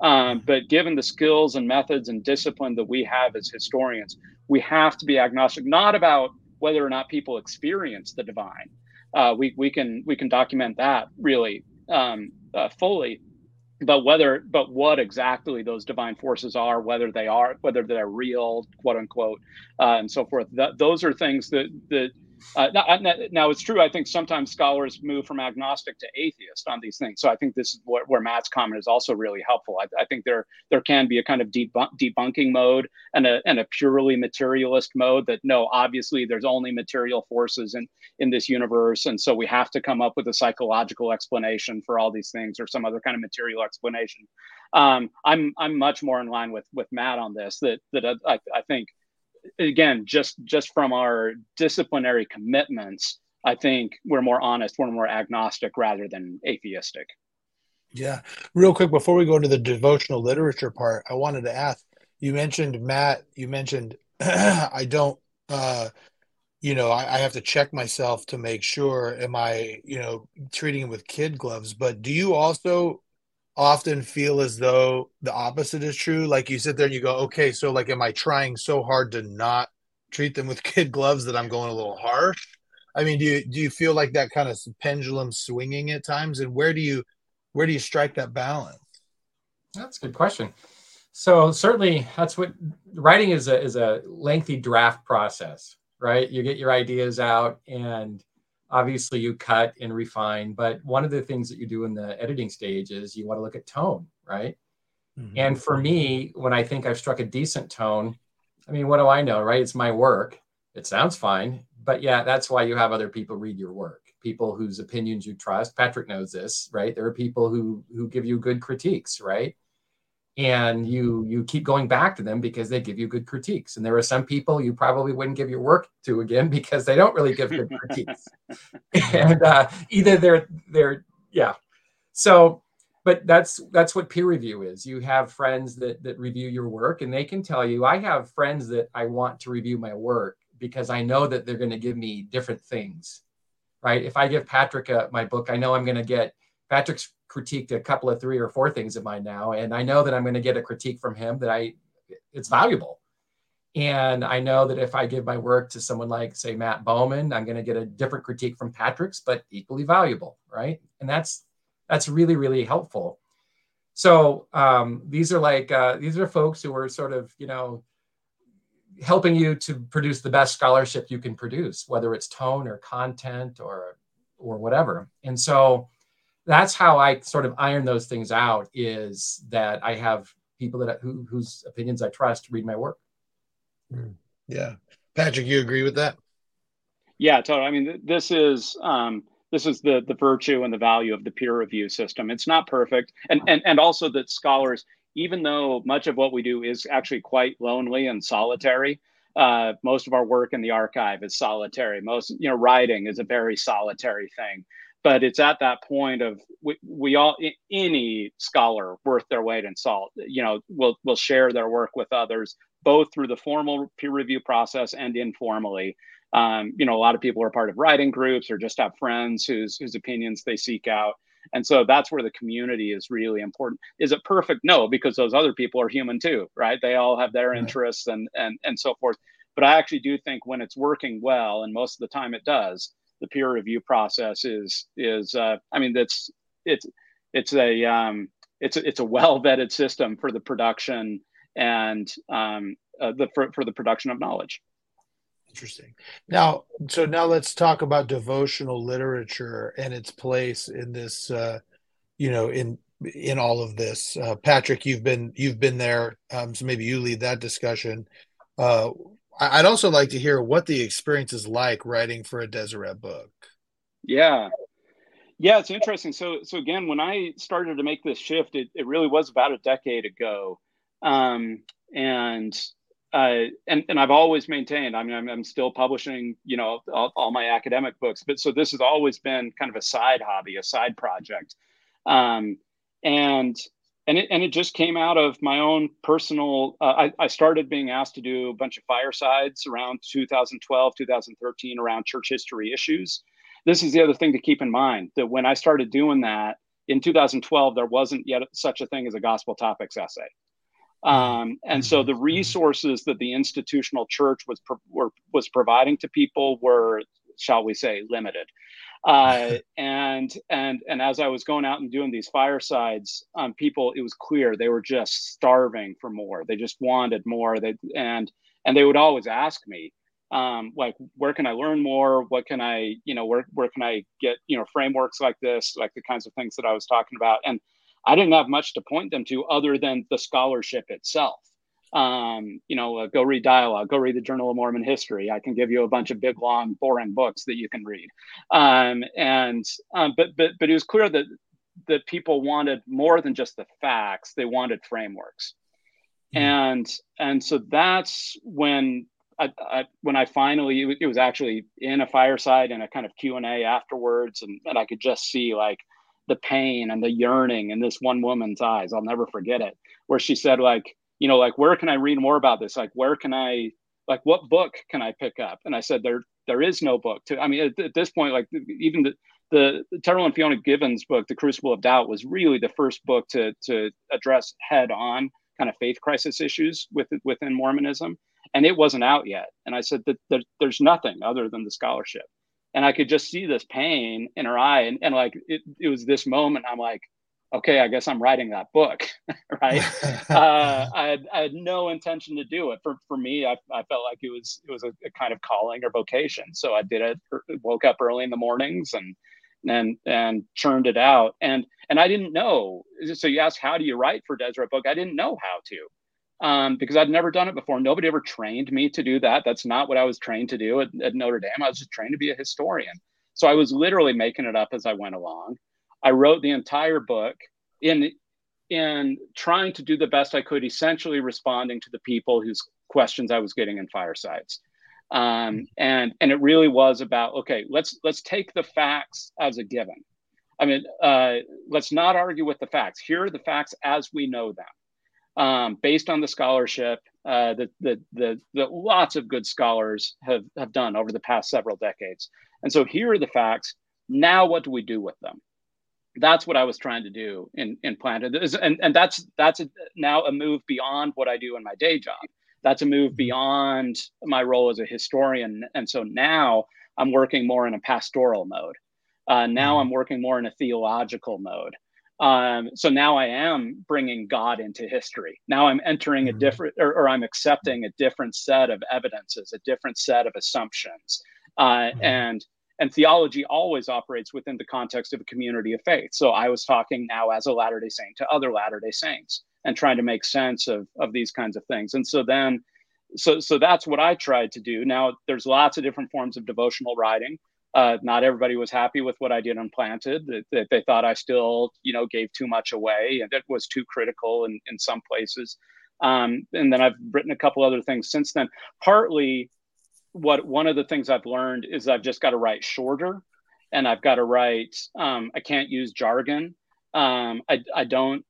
Um, but given the skills and methods and discipline that we have as historians, we have to be agnostic, not about whether or not people experience the divine. Uh, we we can we can document that really um, uh, fully, but whether but what exactly those divine forces are, whether they are whether they're real, quote unquote, uh, and so forth. Th- those are things that that. Uh, now, now, it's true, I think sometimes scholars move from agnostic to atheist on these things. So I think this is what, where Matt's comment is also really helpful. I, I think there there can be a kind of debunk, debunking mode and a and a purely materialist mode that, no, obviously there's only material forces in, in this universe. And so we have to come up with a psychological explanation for all these things or some other kind of material explanation. Um, I'm I'm much more in line with with Matt on this, that, that I, I think. Again, just just from our disciplinary commitments, I think we're more honest, we're more agnostic rather than atheistic. Yeah. Real quick, before we go into the devotional literature part, I wanted to ask, you mentioned, Matt, you mentioned, I don't, uh, you know, I, I have to check myself to make sure, am I, you know, treating it with kid gloves, but do you also often feel as though the opposite is true? Like you sit there and you go, okay, so like, am I trying so hard to not treat them with kid gloves that I'm going a little harsh? I mean, do you, do you feel like that kind of pendulum swinging at times? And where do you, where do you strike that balance? That's a good question. So certainly that's what writing is a, is a lengthy draft process, right? You get your ideas out and obviously, you cut and refine, but one of the things that you do in the editing stage is you want to look at tone, right? Mm-hmm. And for me, when I think I've struck a decent tone, I mean, what do I know, right? It's my work. It sounds fine, but yeah, that's why you have other people read your work, people whose opinions you trust. Patrick knows this, right? There are people who who give you good critiques, right? And you you keep going back to them because they give you good critiques. And there are some people you probably wouldn't give your work to again because they don't really give good critiques. And uh, either they're they're yeah. So, but that's that's what peer review is. You have friends that that review your work, and they can tell you. I have friends that I want to review my work because I know that they're going to give me different things, right? If I give Patrick a, my book, I know I'm going to get Patrick's critiqued a couple of three or four things of mine now. And I know that I'm going to get a critique from him that I, it's valuable. And I know that if I give my work to someone like, say, Matt Bowman, I'm going to get a different critique from Patrick's, but equally valuable, right? And that's, that's really, really helpful. So um, these are like, uh, these are folks who are sort of, you know, helping you to produce the best scholarship you can produce, whether it's tone or content or, or whatever. And so that's how I sort of iron those things out, is that I have people that who, whose opinions I trust read my work. Yeah. Patrick, you agree with that? Yeah, totally. I mean, this is um, this is the the virtue and the value of the peer review system. It's not perfect. And, and, and also that scholars, even though much of what we do is actually quite lonely and solitary, uh, most of our work in the archive is solitary. Most, you know, writing is a very solitary thing. But it's at that point of we, we all, any scholar worth their weight in salt, you know, will will share their work with others, both through the formal peer review process and informally. Um, you know, a lot of people are part of writing groups or just have friends whose whose opinions they seek out. And so that's where the community is really important. Is it perfect? No, because those other people are human too, right? They all have their interests and and and so forth. But I actually do think when it's working well, and most of the time it does, the peer review process is is uh, I mean that's it's it's a um, it's a, it's a well vetted system for the production and um, uh, the for, for the production of knowledge. Interesting. Now, so now let's talk about devotional literature and its place in this. Uh, you know, in in all of this, uh, Patrick, you've been you've been there, um, so maybe you lead that discussion. Uh, I'd also like to hear what the experience is like writing for a Deseret Book. Yeah. Yeah, it's interesting. So so again, when I started to make this shift, it, it really was about a decade ago. Um, and, uh, and and I've always maintained, I mean, I'm, I'm still publishing, you know, all, all my academic books. But so this has always been kind of a side hobby, a side project. Um, and And it, and it just came out of my own personal, uh, I, I started being asked to do a bunch of firesides around two thousand twelve, two thousand thirteen, around church history issues. this is the other thing to keep in mind, that when I started doing that in two thousand twelve, there wasn't yet such a thing as a Gospel Topics essay. Um, and so the resources that the institutional church was pro- were, was providing to people were, shall we say, limited. Uh, and and and as I was going out and doing these firesides, um, people, it was clear they were just starving for more. They just wanted more. They and and they would always ask me, um, like, where can I learn more? What can I, you know, where where can I get, you know, frameworks like this, like the kinds of things that I was talking about. And I didn't have much to point them to other than the scholarship itself. Um, you know, uh, go read Dialogue, go read the Journal of Mormon History. I can give you a bunch of big, long, boring books that you can read. Um, and um, but but but it was clear that that people wanted more than just the facts; they wanted frameworks. Mm-hmm. And and so that's when I, I when I finally it was actually in a fireside and a kind of Q and A afterwards, and, and I could just see like the pain and the yearning in this one woman's eyes. I'll never forget it, where she said, like, you know, like, where can I read more about this? Like, where can I, like, what book can I pick up? And I said, there, there is no book to, I mean, at, at this point, like, even the, the, the Terrell and Fiona Givens book, The Crucible of Doubt, was really the first book to to address head on kind of faith crisis issues with, within Mormonism. And it wasn't out yet. And I said that there, there's nothing other than the scholarship. And I could just see this pain in her eye. And, and like, it, it was this moment, I'm like, okay, I guess I'm writing that book, right? uh, I, had, I had no intention to do it. For for me, I, I felt like it was it was a, a kind of calling or vocation. So I did it, woke up early in the mornings and and and churned it out. And and I didn't know. So you asked, how do you write for Deseret Book? I didn't know how to, um, because I'd never done it before. Nobody ever trained me to do that. That's not what I was trained to do at, at Notre Dame. I was just trained to be a historian. So I was literally making it up as I went along. I wrote the entire book in in trying to do the best I could, essentially responding to the people whose questions I was getting in firesides. Um, and and it really was about, okay, let's let's take the facts as a given. I mean, uh, let's not argue with the facts. Here are the facts as we know them, um, based on the scholarship uh, that the, the, the lots of good scholars have, have done over the past several decades. And so here are the facts. Now, what do we do with them? That's what I was trying to do in, in Planted. And, and that's that's a, now a move beyond what I do in my day job. That's a move beyond my role as a historian. And so now I'm working more in a pastoral mode. Uh, now I'm working more in a theological mode. Um, so now I am bringing God into history. Now I'm entering a different, or, or I'm accepting a different set of evidences, a different set of assumptions. Uh, and And theology always operates within the context of a community of faith. So I was talking now as a Latter-day Saint to other Latter-day Saints and trying to make sense of, of these kinds of things. And so then, so so that's what I tried to do. Now, there's lots of different forms of devotional writing. Uh, not everybody was happy with what I did on Planted. That they, they thought I still, you know, gave too much away, and it was too critical in, in some places. Um, and then I've written a couple other things since then, partly. What one of the things I've learned is I've just got to write shorter, and I've got to write. Um, I can't use jargon. Um, I, I don't.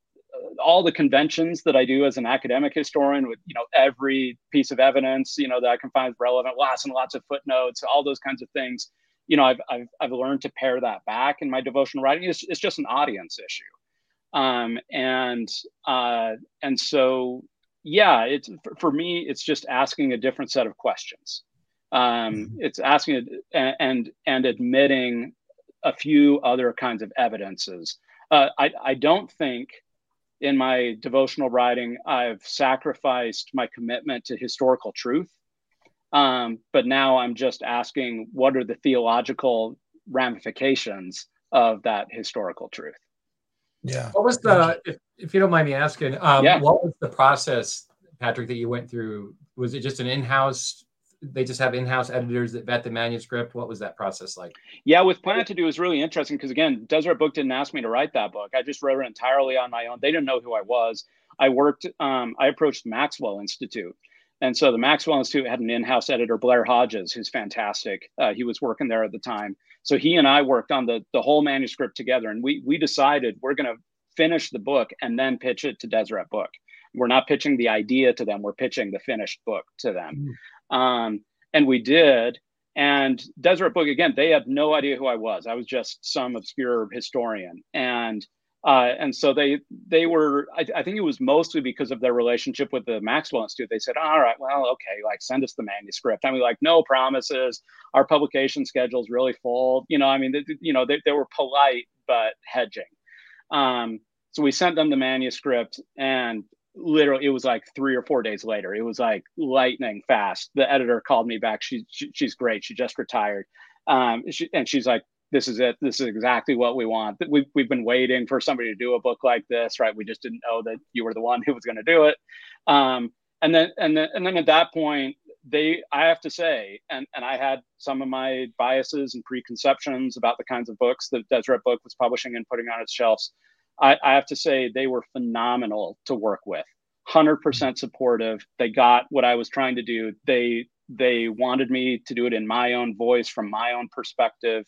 All the conventions that I do as an academic historian, with you know every piece of evidence you know that I can find relevant, lots and lots of footnotes, all those kinds of things. You know, I've I've, I've learned to pare that back in my devotional writing. It's it's just an audience issue, um, and uh, and so yeah, it's for me. It's just asking a different set of questions. Um, it's asking and, and and admitting a few other kinds of evidences. Uh, I, I don't think in my devotional writing I've sacrificed my commitment to historical truth, um, but now I'm just asking, what are the theological ramifications of that historical truth? Yeah. What was the, if, if you don't mind me asking, um, yeah. what was the process, Patrick, that you went through? Was it just an in-house? They just have in-house editors that vet the manuscript. What was that process like? Yeah, with Planted it was really interesting because, again, Deseret Book didn't ask me to write that book. I just wrote it entirely on my own. They didn't know who I was. I worked, um, I approached Maxwell Institute. And so the Maxwell Institute had an in-house editor, Blair Hodges, who's fantastic. Uh, he was working there at the time. So he and I worked on the, the whole manuscript together. And we we decided we're going to finish the book and then pitch it to Deseret Book. We're not pitching the idea to them. We're pitching the finished book to them. Mm. Um, and we did, And Deseret Book, again, they had no idea who I was. I was just some obscure historian. And uh, and so they they were, I, I think it was mostly because of their relationship with the Maxwell Institute. They said, all right, well, okay, like send us the manuscript. I mean, like, no promises. Our publication schedule is really full. You know, I mean, they, you know, they, they were polite, but hedging. Um, so we sent them the manuscript, and literally it was like three or four days later. It was like lightning fast. The editor called me back. She, she she's great. She just retired. Um, she, and she's like, this is it. This is exactly what we want. We've, we've been waiting for somebody to do a book like this, right? We just didn't know that you were the one who was going to do it. Um, and then, and then, and then at that point, they, I have to say, and, and I had some of my biases and preconceptions about the kinds of books that Deseret Book was publishing and putting on its shelves. I, I have to say they were phenomenal to work with, one hundred percent supportive. They got what I was trying to do. They, they wanted me to do it in my own voice, from my own perspective.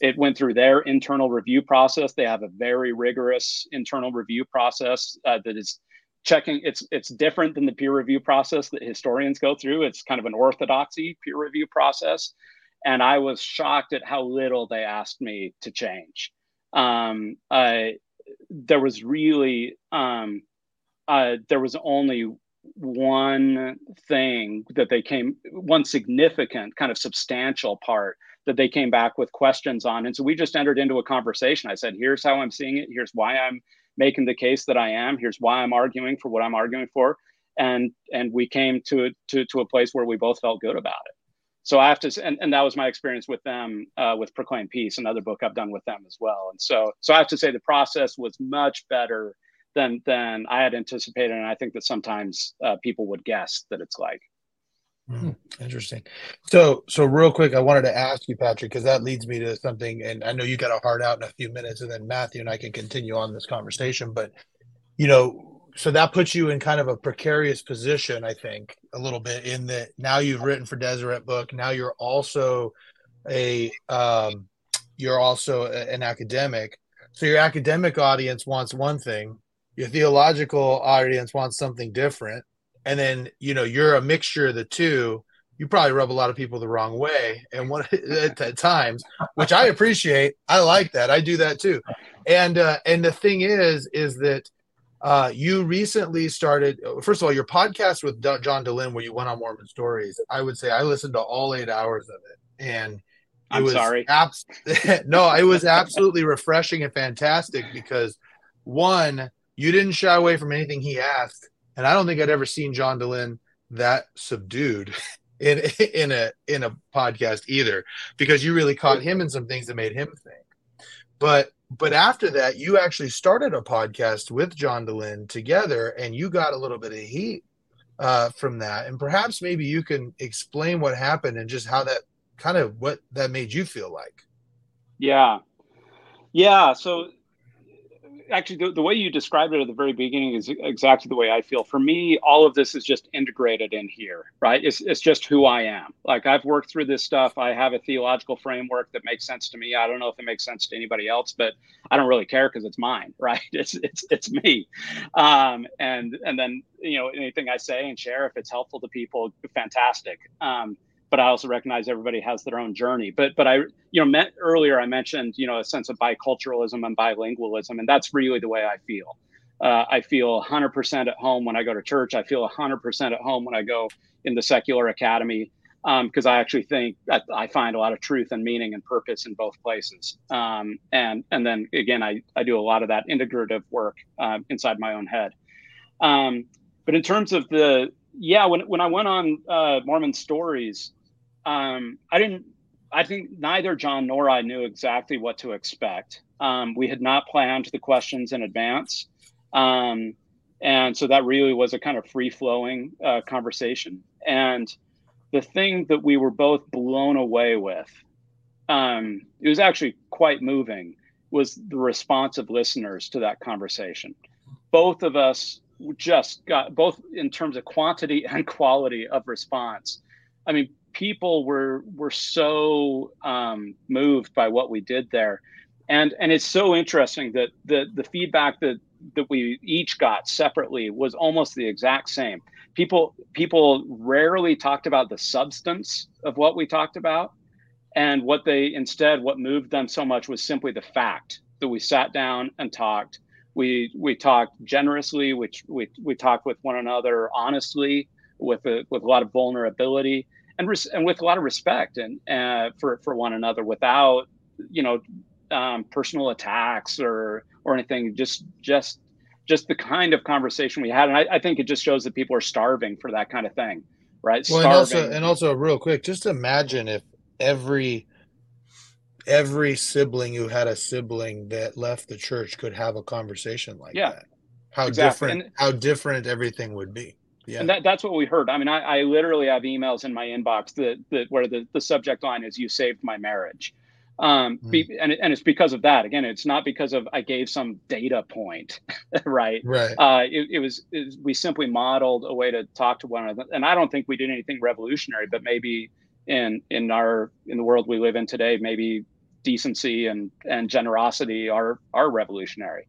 It went through their internal review process. They have a very rigorous internal review process uh, that is checking. It's it's different than the peer review process that historians go through. It's kind of an orthodoxy peer review process. And I was shocked at how little they asked me to change. Um, I, there was really, um, uh, there was only one thing that they came, one significant kind of substantial part that they came back with questions on. And so we just entered into a conversation. I said, here's how I'm seeing it. Here's why I'm making the case that I am. Here's why I'm arguing for what I'm arguing for. And and we came to, to, to a place where we both felt good about it. So I have to, and, and that was my experience with them, uh, with Proclaim Peace, another book I've done with them as well. And so, so I have to say the process was much better than, than I had anticipated. And I think that sometimes uh, people would guess that it's like. Mm, interesting. So, so real quick, I wanted to ask you, Patrick, because that leads me to something, and I know you got a hard out in a few minutes, and then Matthew and I can continue on this conversation. But, you know, so that puts you in kind of a precarious position, I think, a little bit, in that now you've written for Deseret Book. Now you're also a, um, you're also a, an academic. So your academic audience wants one thing, your theological audience wants something different. And then, you know, you're a mixture of the two. You probably rub a lot of people the wrong way, and one at, at times, which I appreciate. I like that. I do that too. And uh, and the thing is, is that uh, you recently started. First of all, your podcast with D- John Dehlin, where you went on Mormon Stories. I would say I listened to all eight hours of it, and it I'm was sorry. Abs- no, it was absolutely refreshing and fantastic because, one, you didn't shy away from anything he asked. And I don't think I'd ever seen John Dehlin that subdued in in a in a podcast either, because you really caught him in some things that made him think. But but after that, you actually started a podcast with John Dehlin together, and you got a little bit of heat uh, from that. And perhaps maybe you can explain what happened and just how that kind of what that made you feel like. Yeah, yeah. So. Actually, the, the way you described it at the very beginning is exactly the way I feel. For me, all of this is just integrated in here, right? It's it's just who I am. Like, I've worked through this stuff. I have a theological framework that makes sense to me. I don't know if it makes sense to anybody else, but I don't really care because it's mine, right? It's it's it's me. Um, and and then, you know, anything I say and share, if it's helpful to people, fantastic. Um, but I also recognize everybody has their own journey. But, but I, you know, met earlier, I mentioned, you know, a sense of biculturalism and bilingualism. And that's really the way I feel. Uh, I feel one hundred percent at home when I go to church. I feel one hundred percent at home when I go in the secular academy, because um, I actually think I, I find a lot of truth and meaning and purpose in both places. Um, and and then, again, I, I do a lot of that integrative work uh, inside my own head. Um, but in terms of the, yeah, when when I went on uh, Mormon Stories, Um, I didn't, I think neither John nor I knew exactly what to expect. Um, we had not planned the questions in advance. Um, and so that really was a kind of free flowing uh, conversation. And the thing that we were both blown away with, um, it was actually quite moving, was the response of listeners to that conversation. Both of us just got, both in terms of quantity and quality of response. I mean, people were were so um, moved by what we did there, and and it's so interesting that the the feedback that that we each got separately was almost the exact same. People people rarely talked about the substance of what we talked about, And what they instead, what moved them so much was simply the fact that we sat down and talked. We we talked generously, which we we talked with one another honestly, with a, with a lot of vulnerability and res- and with a lot of respect and uh, for for one another, without you know um, personal attacks or or anything. Just just just the kind of conversation we had, and I, I think it just shows that people are starving for that kind of thing, right? Well, and also, and also, real quick, just imagine if every every sibling who had a sibling that left the church could have a conversation like yeah, that. How exactly. different, and, how different everything would be. Yeah. And that, that's what we heard. I mean, I, I literally have emails in my inbox that, that where the, the subject line is, "You saved my marriage." Um, mm. be, and, and it's because of that. Again, it's not because of, I gave some data point, right? Right. Uh, it, it, was, it was, we simply modeled a way to talk to one another. And I don't think we did anything revolutionary, but maybe in, in our, in the world we live in today, maybe decency and, and generosity are, are revolutionary.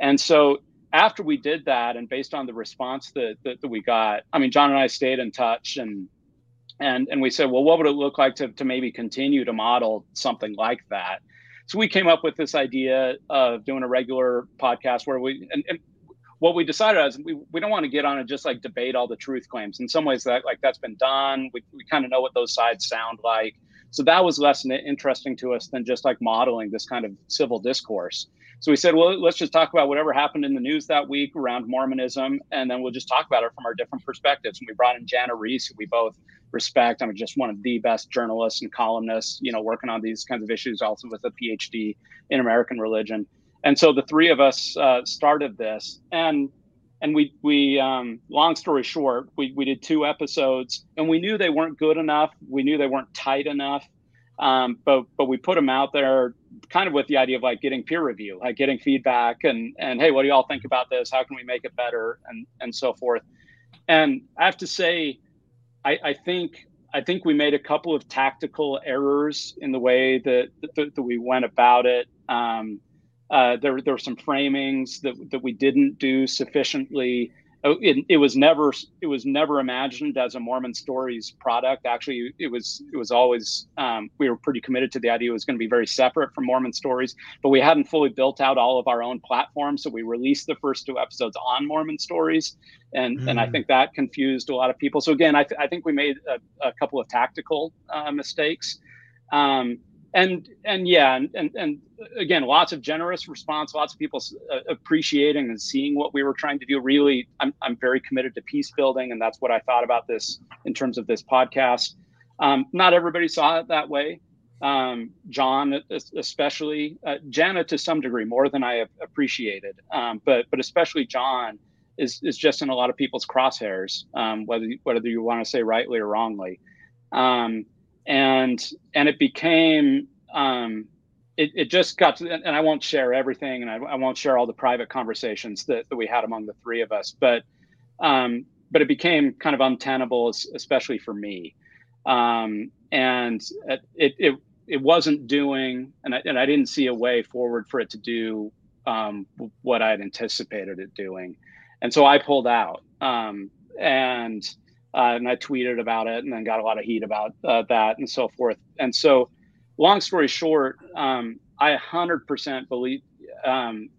And so after we did that, and based on the response that, that, that we got, I mean, John and I stayed in touch, and, and, and we said, well, what would it look like to, to maybe continue to model something like that? So we came up with this idea of doing a regular podcast where we, and, and what we decided is we, we don't want to get on and just like debate all the truth claims. In some ways that like that's been done. We, we kind of know what those sides sound like. So that was less interesting to us than just like modeling this kind of civil discourse. So we said, well, let's just talk about whatever happened in the news that week around Mormonism, and then we'll just talk about it from our different perspectives. And we brought in Jana Riess, who we both respect. I mean, just one of the best journalists and columnists, you know, working on these kinds of issues, also with a PhD in American religion. And so the three of us uh, started this, and and we we um, long story short, we we did two episodes, and we knew they weren't good enough. We knew they weren't tight enough. Um, but but we put them out there kind of with the idea of like getting peer review, like getting feedback and, and hey, what do y'all think about this? How can we make it better? And, and so forth. And I have to say, I, I think I think we made a couple of tactical errors in the way that, that, that we went about it. Um, uh, there, there were some framings that, that we didn't do sufficiently. It, it was never it was never imagined as a Mormon Stories product. Actually, it was it was always um, we were pretty committed to the idea it was going to be very separate from Mormon Stories, but we hadn't fully built out all of our own platforms. So we released the first two episodes on Mormon Stories, and mm. and I think that confused a lot of people. So again, I, th- I think we made a, a couple of tactical uh, mistakes, um, and and yeah, and, and and again, lots of generous response, lots of people uh, appreciating and seeing what we were trying to do. Really, I'm I'm very committed to peace building, and that's what I thought about this in terms of this podcast. Um, not everybody saw it that way. Um, John, especially uh, Jana, to some degree, more than I have appreciated, um, but but especially John is is just in a lot of people's crosshairs, um, whether whether you want to say rightly or wrongly. Um, And and it became, um, it, it just got to, and I won't share everything, and I, I won't share all the private conversations that, that we had among the three of us, but um, but it became kind of untenable, especially for me. Um, and it, it it wasn't doing, and I, and I didn't see a way forward for it to do um, what I'd anticipated it doing. And so I pulled out, um, and... Uh, and I tweeted about it, and then got a lot of heat about uh, that, and so forth. And so, long story short, um, I one hundred percent believe, um,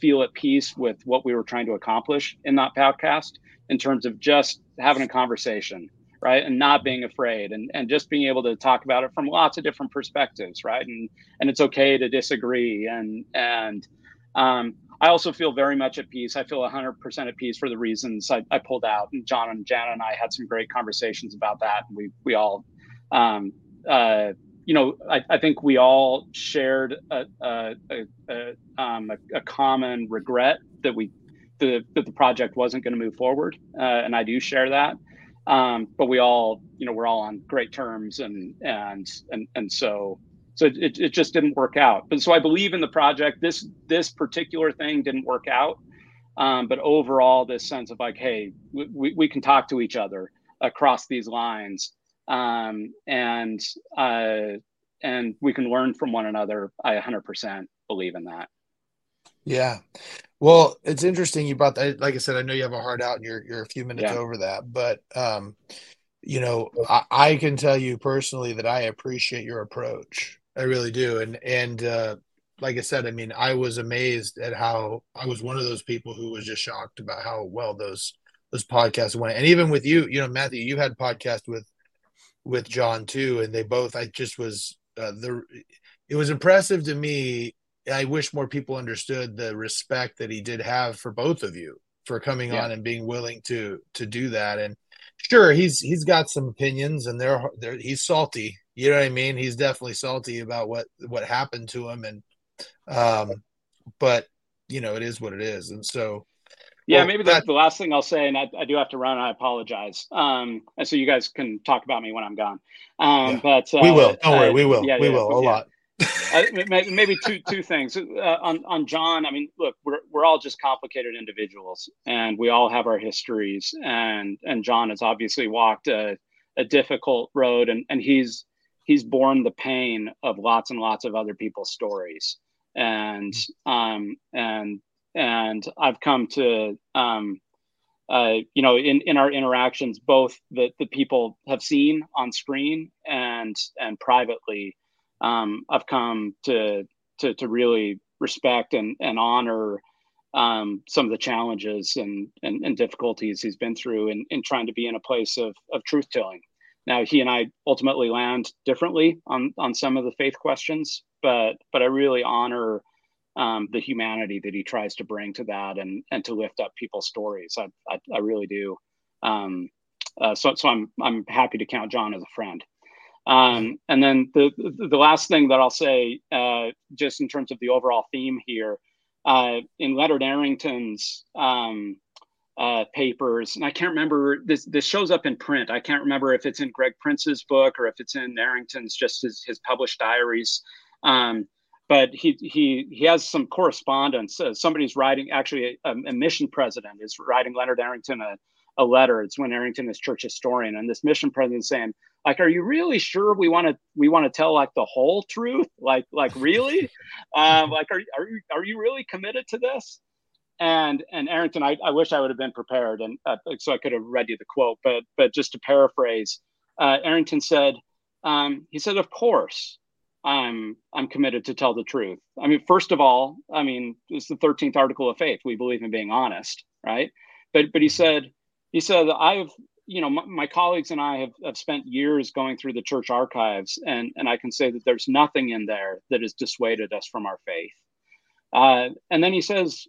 feel at peace with what we were trying to accomplish in that podcast, in terms of just having a conversation, right, and not being afraid, and, and just being able to talk about it from lots of different perspectives, right, and and it's okay to disagree, and and. Um, I also feel very much at peace. I feel one hundred percent at peace for the reasons I, I pulled out. And John and Jana and I had some great conversations about that. And we we all, um, uh, you know, I, I think we all shared a a, a, um, a a common regret that we the that the project wasn't going to move forward. Uh, and I do share that. Um, but we all, you know, we're all on great terms, and and and and so. So it, it just didn't work out. But so I believe in the project. This this particular thing didn't work out. Um, but overall, this sense of like, hey, we, we can talk to each other across these lines, um, and uh, and we can learn from one another. I one hundred percent believe in that. Yeah. Well, it's interesting you brought that. Like I said, I know you have a hard out, and you're you're a few minutes yeah. over that, but. Um, you know, I, I can tell you personally that I appreciate your approach. I really do. And, and, uh, like I said, I mean, I was amazed at how I was one of those people who was just shocked about how well those, those podcasts went. And even with you, you know, Matthew, you had podcast with, with John too. And they both, I just was, uh, the, it was impressive to me. I wish more people understood the respect that he did have for both of you for coming yeah. on and being willing to, to do that. And sure, he's, he's got some opinions and they're, they're, he's salty. You know what I mean? He's definitely salty about what, what happened to him. And, um, but you know, it is what it is. And so, yeah, well, maybe that's the last thing I'll say, and I, I do have to run. I apologize. Um, and so you guys can talk about me when I'm gone. Um, yeah. but, uh, we will, don't I, worry. We will, yeah, we yeah, will a yeah. lot. I, maybe two two things uh, on on John. I mean, look, we're we're all just complicated individuals, and we all have our histories. and And John has obviously walked a, a difficult road, and and he's he's borne the pain of lots and lots of other people's stories. And um and and I've come to um uh you know in in our interactions, both the the people have seen on screen and and privately. Um, I've come to, to to really respect and and honor um, some of the challenges and, and and difficulties he's been through in, in trying to be in a place of of truth telling. Now, he and I ultimately land differently on on some of the faith questions, but but I really honor um, the humanity that he tries to bring to that and and to lift up people's stories. I I, I really do. Um, uh, so so I'm I'm happy to count John as a friend. Um, and then the the last thing that I'll say, uh, just in terms of the overall theme here, uh, in Leonard Arrington's um, uh, papers, and I can't remember, this this shows up in print. I can't remember if it's in Greg Prince's book or if it's in Arrington's, just his, his published diaries. Um, but he he he has some correspondence. Uh, somebody's writing, actually a, a mission president is writing Leonard Arrington a a letter. It's when Arrington is church historian, and this mission president saying, like, are you really sure we want to, we want to tell like the whole truth? Like, like really, um, like, are, are you, are you really committed to this? And, and Arrington, I, I wish I would have been prepared. And uh, so I could have read you the quote, but, but just to paraphrase, uh, Arrington said, um, he said, of course I'm, I'm committed to tell the truth. I mean, first of all, I mean, it's the thirteenth article of faith. We believe in being honest. Right. But, but he said, He said, I've, you know, my, my colleagues and I have, have spent years going through the church archives, and, and I can say that there's nothing in there that has dissuaded us from our faith. Uh, and then he says,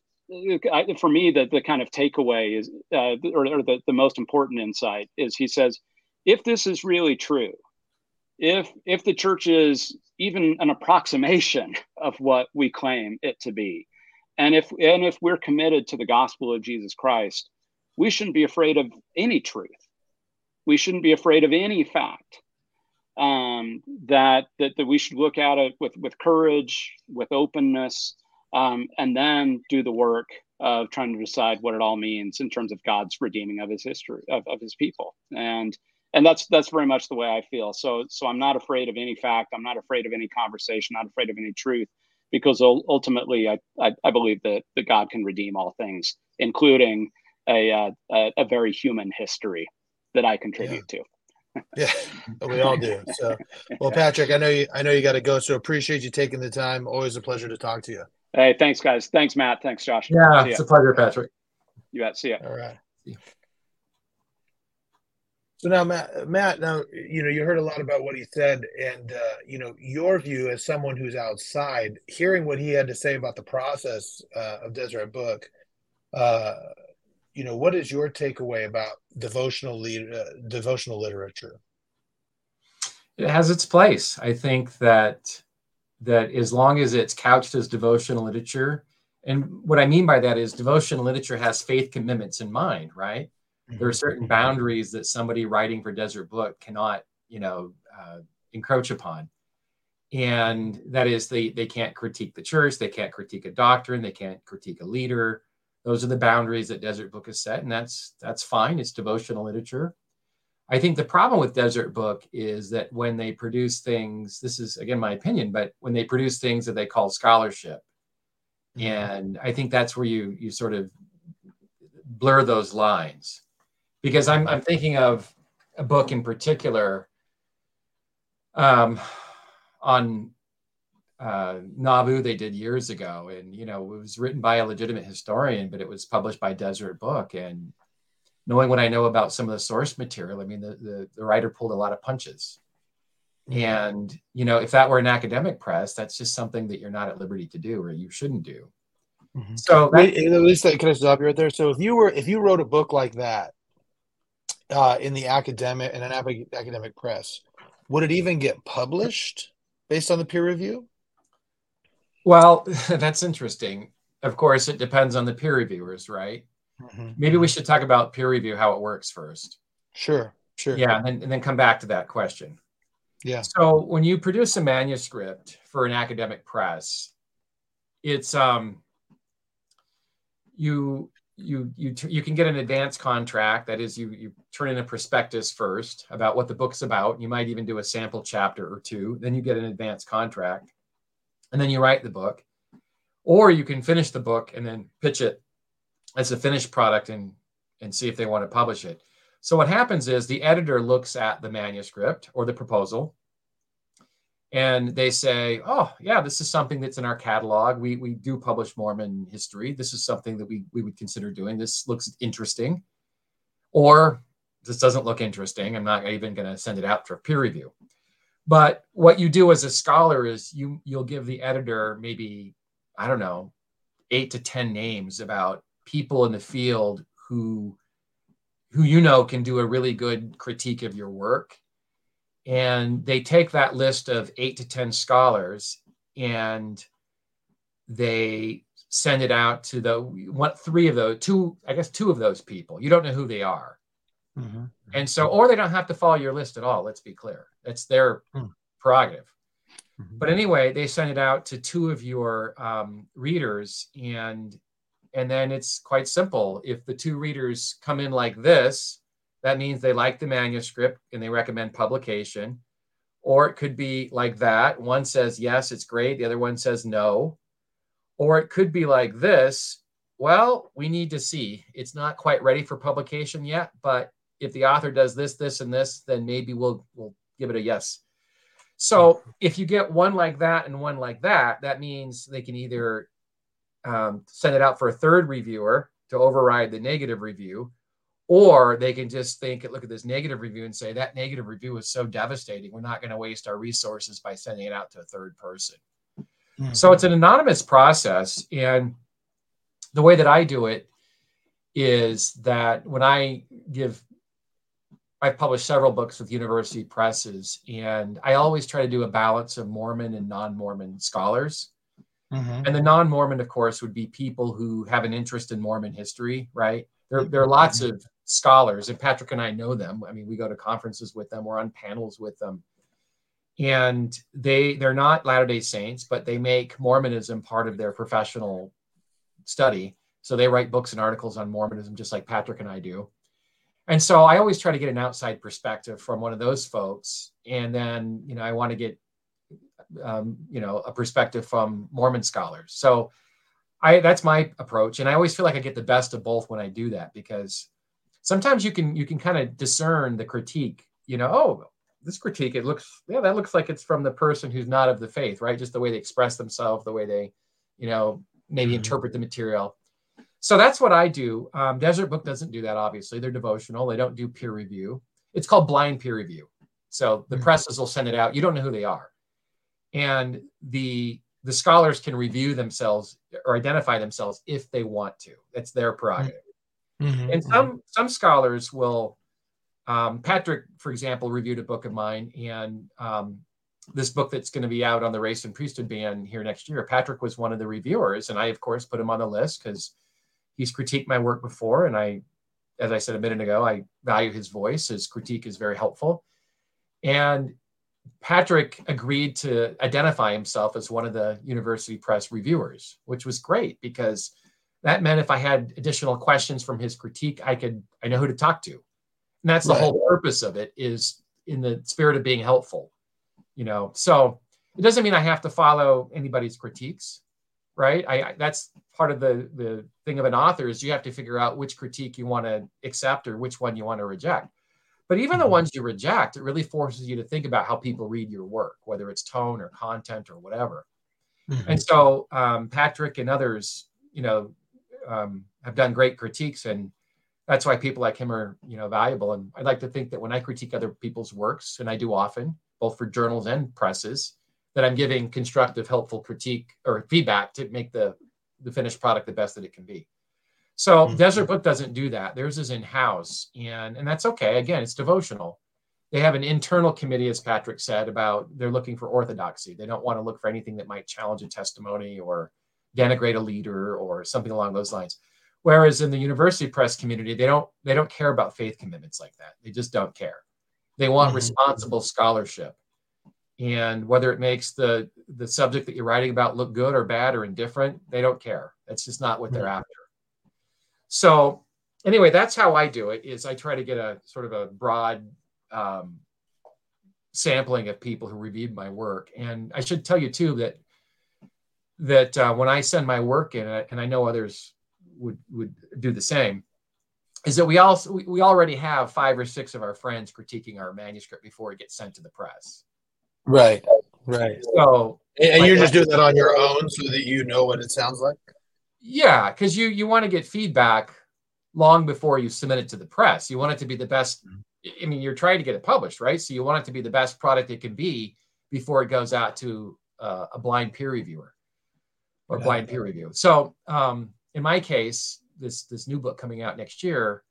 I, for me, that the kind of takeaway is, uh, or, or the, the most important insight is, he says, if this is really true, if if the church is even an approximation of what we claim it to be, and if and if we're committed to the gospel of Jesus Christ, we shouldn't be afraid of any truth. We shouldn't be afraid of any fact. Um, that, that that we should look at it with, with courage, with openness, um, and then do the work of trying to decide what it all means in terms of God's redeeming of his history, of, of his people. And and that's that's very much the way I feel. So so I'm not afraid of any fact. I'm not afraid of any conversation, not afraid of any truth, because ultimately I I, I believe that, that God can redeem all things, including A, uh, a a very human history that I contribute yeah. to. yeah, we all do. So, well, Patrick, I know you. I know you got to go. So, appreciate you taking the time. Always a pleasure to talk to you. Hey, thanks, guys. Thanks, Matt. Thanks, Josh. Yeah, see it's ya. A pleasure, Patrick. You bet. See ya. All right. So now, Matt. Matt, now you know you heard a lot about what he said, and uh, you know your view as someone who's outside, hearing what he had to say about the process uh, of Deseret Book. Uh, You know, what is your takeaway about devotional lead, uh, devotional literature? It has its place. I think that that as long as it's couched as devotional literature, and what I mean by that is devotional literature has faith commitments in mind, right? Mm-hmm. There are certain boundaries that somebody writing for Deseret Book cannot, you know, uh, encroach upon. And that is they, they can't critique the church, they can't critique a doctrine, they can't critique a leader. Those are the boundaries that Deseret Book has set, and that's that's fine. It's devotional literature. I think the problem with Deseret Book is that when they produce things, this is, again, my opinion, but when they produce things that they call scholarship, mm-hmm. and I think that's where you you sort of blur those lines. Because I'm I'm thinking of book in particular um, on uh, Nauvoo they did years ago. And, you know, it was written by a legitimate historian, but it was published by Deseret Book. And knowing what I know about some of the source material, I mean, the, the, the writer pulled a lot of punches. And, you know, if that were an academic press, that's just something that you're not at liberty to do or you shouldn't do. Mm-hmm. So at least that, can I stop you right there? So if you were, if you wrote a book like that uh, in the academic, in an academic press, would it even get published based on the peer review? Well, that's interesting. Of course, it depends on the peer reviewers, right? Mm-hmm. Maybe we should talk about peer review, how it works first. Sure, sure. Yeah, and then, and then come back to that question. Yeah. So when you produce a manuscript for an academic press, it's um. You you you you can get an advance contract. That is, you you turn in a prospectus first about what the book's about. You might even do a sample chapter or two. Then you get an advance contract, and then you write the book. Or you can finish the book and then pitch it as a finished product and and see if they want to publish it. So what happens is the editor looks at the manuscript or the proposal, and they say, oh, yeah, this is something that's in our catalog. We we do publish Mormon history. This is something that we, we would consider doing. This looks interesting. Or this doesn't look interesting. I'm not even going to send it out for peer review. But what you do as a scholar is you, you'll give the editor maybe, I don't know, eight to ten names about people in the field who, who you know can do a really good critique of your work. And they take that list of eight to ten scholars and they send it out to the one, three of those, two, I guess two of those people. You don't know who they are. Mm-hmm. And so, or they don't have to follow your list at all. Let's be clear. That's their mm-hmm. prerogative. Mm-hmm. But anyway, they send it out to two of your um, readers. And, and then it's quite simple. If the two readers come in like this, that means they like the manuscript and they recommend publication. Or it could be like that. One says, yes, it's great. The other one says no. Or it could be like this. Well, we need to see. It's not quite ready for publication yet, but if the author does this, this, and this, then maybe we'll, we'll give it a yes. So if you get one like that and one like that, that means they can either um, send it out for a third reviewer to override the negative review, or they can just think, look at this negative review and say, that negative review is so devastating. We're not going to waste our resources by sending it out to a third person. Mm-hmm. So it's an anonymous process. And the way that I do it is that when I give, I've published several books with university presses, and I always try to do a balance of Mormon and non-Mormon scholars. Mm-hmm. And the non-Mormon, of course, would be people who have an interest in Mormon history, right? There, there are lots of scholars, and Patrick and I know them. I mean, we go to conferences with them. We're on panels with them. And they, they're not Latter-day Saints, but they make Mormonism part of their professional study. So they write books and articles on Mormonism, just like Patrick and I do. And so I always try to get an outside perspective from one of those folks. And then, you know, I want to get, um, you know, a perspective from Mormon scholars. So I, that's my approach. And I always feel like I get the best of both when I do that, because sometimes you can, you can kind of discern the critique, you know, oh, this critique, it looks, yeah, that looks like it's from the person who's not of the faith, right? Just the way they express themselves, the way they, you know, maybe mm-hmm. interpret the material. So that's what I do. Um, Desert Book doesn't do that. Obviously they're devotional. They don't do peer review. It's called blind peer review. So the mm-hmm. presses will send it out. You don't know who they are. And the, The scholars can review themselves or identify themselves if they want to. That's their prerogative. Mm-hmm, and some mm-hmm. some scholars will, um, Patrick, for example, reviewed a book of mine, and um, this book that's going to be out on the race and priesthood ban here next year. Patrick was one of the reviewers, and I, of course, put him on the list because he's critiqued my work before. And I, as I said a minute ago, I value his voice. His critique is very helpful. And Patrick agreed to identify himself as one of the university press reviewers, which was great because that meant if I had additional questions from his critique, I could, I know who to talk to. And that's right. The whole purpose of it is in the spirit of being helpful, you know? So it doesn't mean I have to follow anybody's critiques, right? I, I that's part of the, the thing of an author is you have to figure out which critique you want to accept or which one you want to reject. But even the ones you reject, it really forces you to think about how people read your work, whether it's tone or content or whatever. Mm-hmm. And so um, Patrick and others, you know, um, have done great critiques, and that's why people like him are, you know, valuable. And I'd like to think that when I critique other people's works, and I do often, both for journals and presses, that I'm giving constructive, helpful critique or feedback to make the, the finished product the best that it can be. So mm-hmm. Desert Book doesn't do that. Theirs is in-house, and, and that's okay. Again, it's devotional. They have an internal committee, as Patrick said, about they're looking for orthodoxy. They don't want to look for anything that might challenge a testimony or denigrate a leader or something along those lines. Whereas in the university press community, they don't they don't care about faith commitments like that. They just don't care. They want mm-hmm. responsible scholarship. And whether it makes the, the subject that you're writing about look good or bad or indifferent, they don't care. That's just not what mm-hmm. they're after. So anyway, that's how I do it, is I try to get a sort of a broad um, sampling of people who reviewed my work. And I should tell you, too, that that uh, when I send my work in, and I know others would would do the same, is that we, also, we, we already have five or six of our friends critiquing our manuscript before it gets sent to the press. Right, right. So, and like, you're just doing that on your own so that you know what it sounds like? Yeah, because you you want to get feedback long before you submit it to the press. You want it to be the best. I mean, you're trying to get it published, right? So you want it to be the best product it can be before it goes out to uh, a blind peer reviewer or yeah. blind peer review. So um, in my case, this this new book coming out next year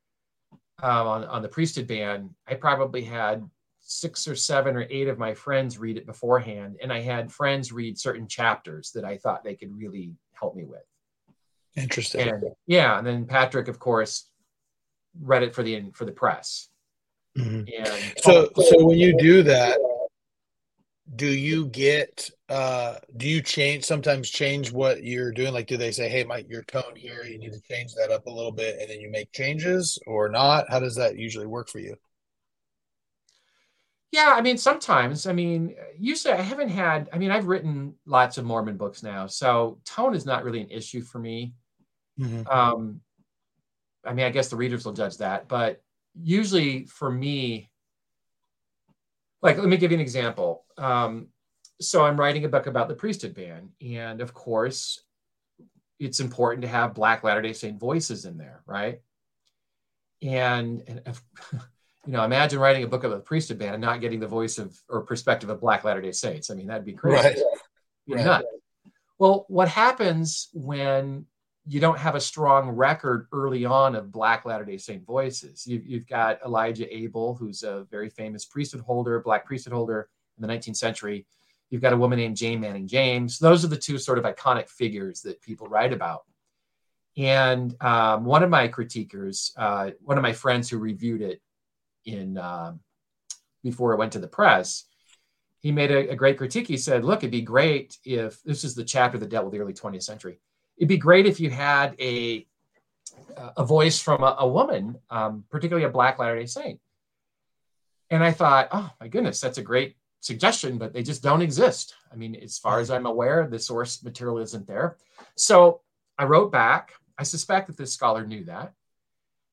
uh, on, on the priesthood ban, I probably had six or seven or eight of my friends read it beforehand. And I had friends read certain chapters that I thought they could really help me with. Interesting. And, yeah, and then Patrick, of course, read it for the for the press. Mm-hmm. And so, so when you do that, do you get? Uh, do you change? Sometimes change what you're doing. Like, do they say, "Hey, Mike, your tone here, you need to change that up a little bit," and then you make changes, or not? How does that usually work for you? Yeah, I mean, sometimes. I mean, usually I haven't had. I mean, I've written lots of Mormon books now, so tone is not really an issue for me. Mm-hmm. Um, I mean, I guess the readers will judge that, but usually for me, like, let me give you an example. Um, so I'm writing a book about the priesthood ban, and of course, it's important to have Black Latter-day Saint voices in there, right? And, and if, you know, imagine writing a book about the priesthood ban and not getting the voice of or perspective of Black Latter-day Saints. I mean, that'd be crazy. Right. You're right. Nuts. Well, what happens when you don't have a strong record early on of Black Latter-day Saint voices? You've, you've got Elijah Abel, who's a very famous priesthood holder, Black priesthood holder in the nineteenth century. You've got a woman named Jane Manning James. Those are the two sort of iconic figures that people write about. And um, one of my critiquers, uh, one of my friends who reviewed it in uh, before it went to the press, he made a, a great critique. He said, look, it'd be great if, this is the chapter that dealt with the early twentieth century, it'd be great if you had a a voice from a, a woman, um, particularly a Black Latter-day Saint. And I thought, oh my goodness, that's a great suggestion, but they just don't exist. I mean, as far as I'm aware, the source material isn't there. So I wrote back. I suspect that this scholar knew that.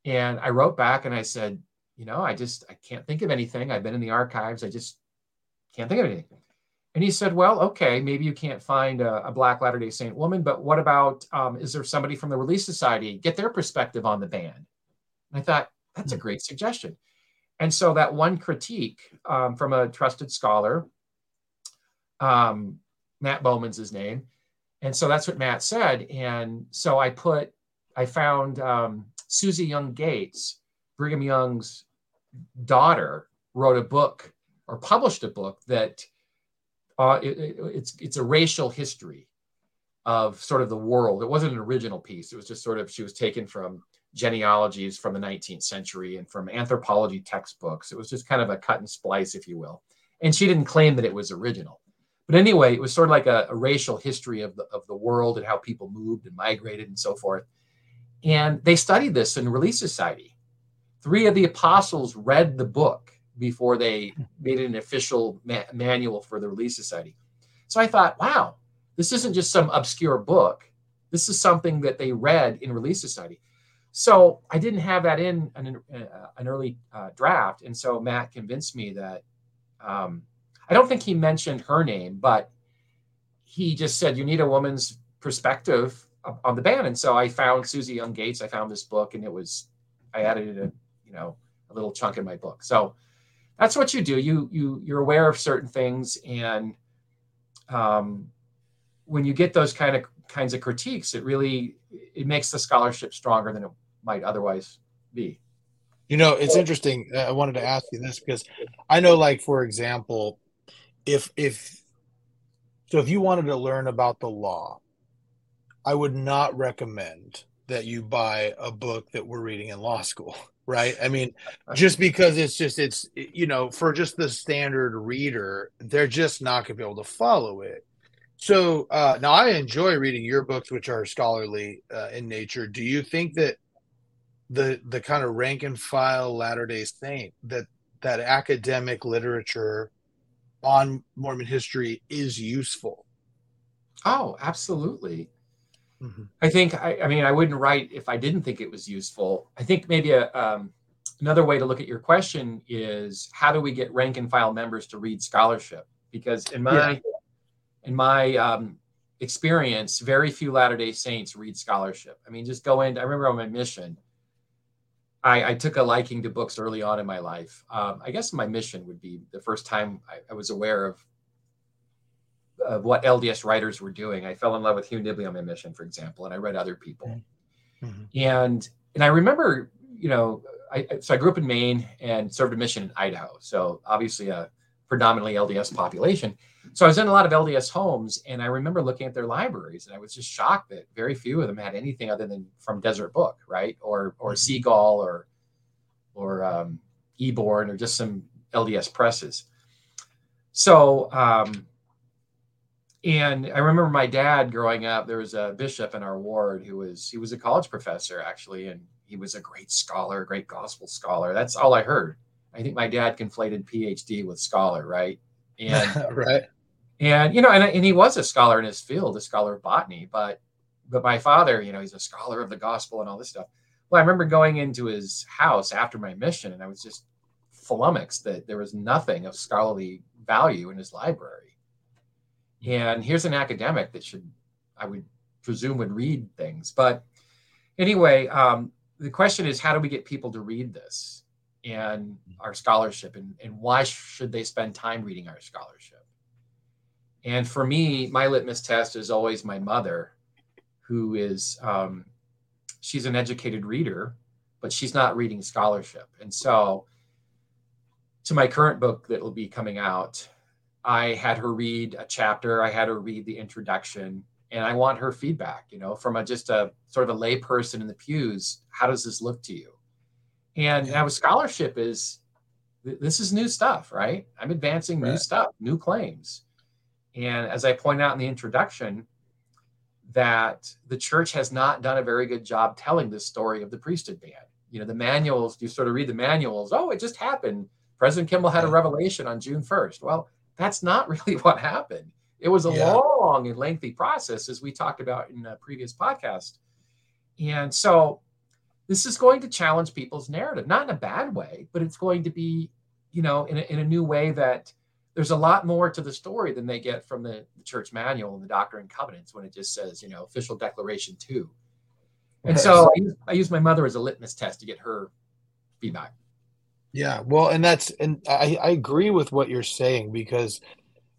And I wrote back and I said, you know, I just, I can't think of anything. I've been in the archives. I just can't think of anything. And he said, well, okay, maybe you can't find a, a Black Latter-day Saint woman, but what about, um, is there somebody from the Relief Society? Get their perspective on the ban. And I thought, that's a great suggestion. And so that one critique um, from a trusted scholar, um, Matt Bowman's his name. And so that's what Matt said. And so I put, I found um, Susie Young Gates, Brigham Young's daughter, wrote a book or published a book that Uh, it, it, it's it's a racial history of sort of the world. It wasn't an original piece. It was just sort of, she was taken from genealogies from the nineteenth century and from anthropology textbooks. It was just kind of a cut and splice, if you will. And she didn't claim that it was original. But anyway, it was sort of like a, a racial history of the, of the world and how people moved and migrated and so forth. And they studied this in Relief Society. Three of the apostles read the book before they made an official ma- manual for the Relief Society. So I thought, wow, this isn't just some obscure book. This is something that they read in Relief Society. So I didn't have that in an, uh, an early uh, draft. And so Matt convinced me that, um, I don't think he mentioned her name, but he just said, you need a woman's perspective on the ban. And so I found Susie Young Gates. I found this book, and it was, I added a, you know, a little chunk in my book. So that's what you do. You, you, you're aware of certain things. And, um, when you get those kind of kinds of critiques, it really, it makes the scholarship stronger than it might otherwise be. You know, it's interesting. I wanted to ask you this because I know, like, for example, if, if, so if you wanted to learn about the law, I would not recommend that you buy a book that we're reading in law school, right? I mean, just because it's just, it's, you know, for just the standard reader, they're just not going to be able to follow it. So uh, now I enjoy reading your books, which are scholarly uh, in nature. Do you think that the the kind of rank and file Latter-day Saint, that that academic literature on Mormon history is useful? Oh, absolutely. Mm-hmm. I think, I, I mean, I wouldn't write if I didn't think it was useful. I think maybe a, um, another way to look at your question is, how do we get rank and file members to read scholarship? Because in my... Yeah. In my um, experience, very few Latter-day Saints read scholarship. I mean, just go in. I remember on my mission, I, I took a liking to books early on in my life. Um, I guess my mission would be the first time I, I was aware of, of what L D S writers were doing. I fell in love with Hugh Nibley on my mission, for example, and I read other people. Mm-hmm. And and I remember, you know, I, so I grew up in Maine and served a mission in Idaho. So obviously a predominantly L D S population. So I was in a lot of L D S homes, and I remember looking at their libraries, and I was just shocked that very few of them had anything other than from Deseret Book, right? Or or Seagull or or um, Eborn or just some L D S presses. So, um, and I remember my dad growing up, there was a bishop in our ward who was, he was a college professor actually, and he was a great scholar, great gospel scholar. That's all I heard. I think my dad conflated P H D with scholar, right? And right. And, you know, and, and he was a scholar in his field, a scholar of botany, but, but my father, you know, he's a scholar of the gospel and all this stuff. Well, I remember going into his house after my mission, and I was just flummoxed that there was nothing of scholarly value in his library. And here's an academic that should, I would presume, would read things. But anyway, um, the question is, how do we get people to read this and our scholarship, and, and why should they spend time reading our scholarship? And for me, my litmus test is always my mother, who is, um, she's an educated reader, but she's not reading scholarship. And so to my current book that will be coming out, I had her read a chapter, I had her read the introduction, and I want her feedback, you know, from a, just a sort of a lay person in the pews. How does this look to you? And now with scholarship is, this is new stuff, right? I'm advancing right. new stuff, new claims. And as I point out in the introduction, that the church has not done a very good job telling this story of the priesthood ban. You know, the manuals, you sort of read the manuals, oh, it just happened. President Kimball had a revelation on June first. Well, that's not really what happened. It was a yeah. long and lengthy process, as we talked about in a previous podcast. And so this is going to challenge people's narrative, not in a bad way, but it's going to be, you know, in a, in a new way that there's a lot more to the story than they get from the, the church manual and the Doctrine and Covenants, when it just says, you know, official declaration two. And okay. so I use, I use my mother as a litmus test to get her feedback. Yeah, well, and that's, and I, I agree with what you're saying, because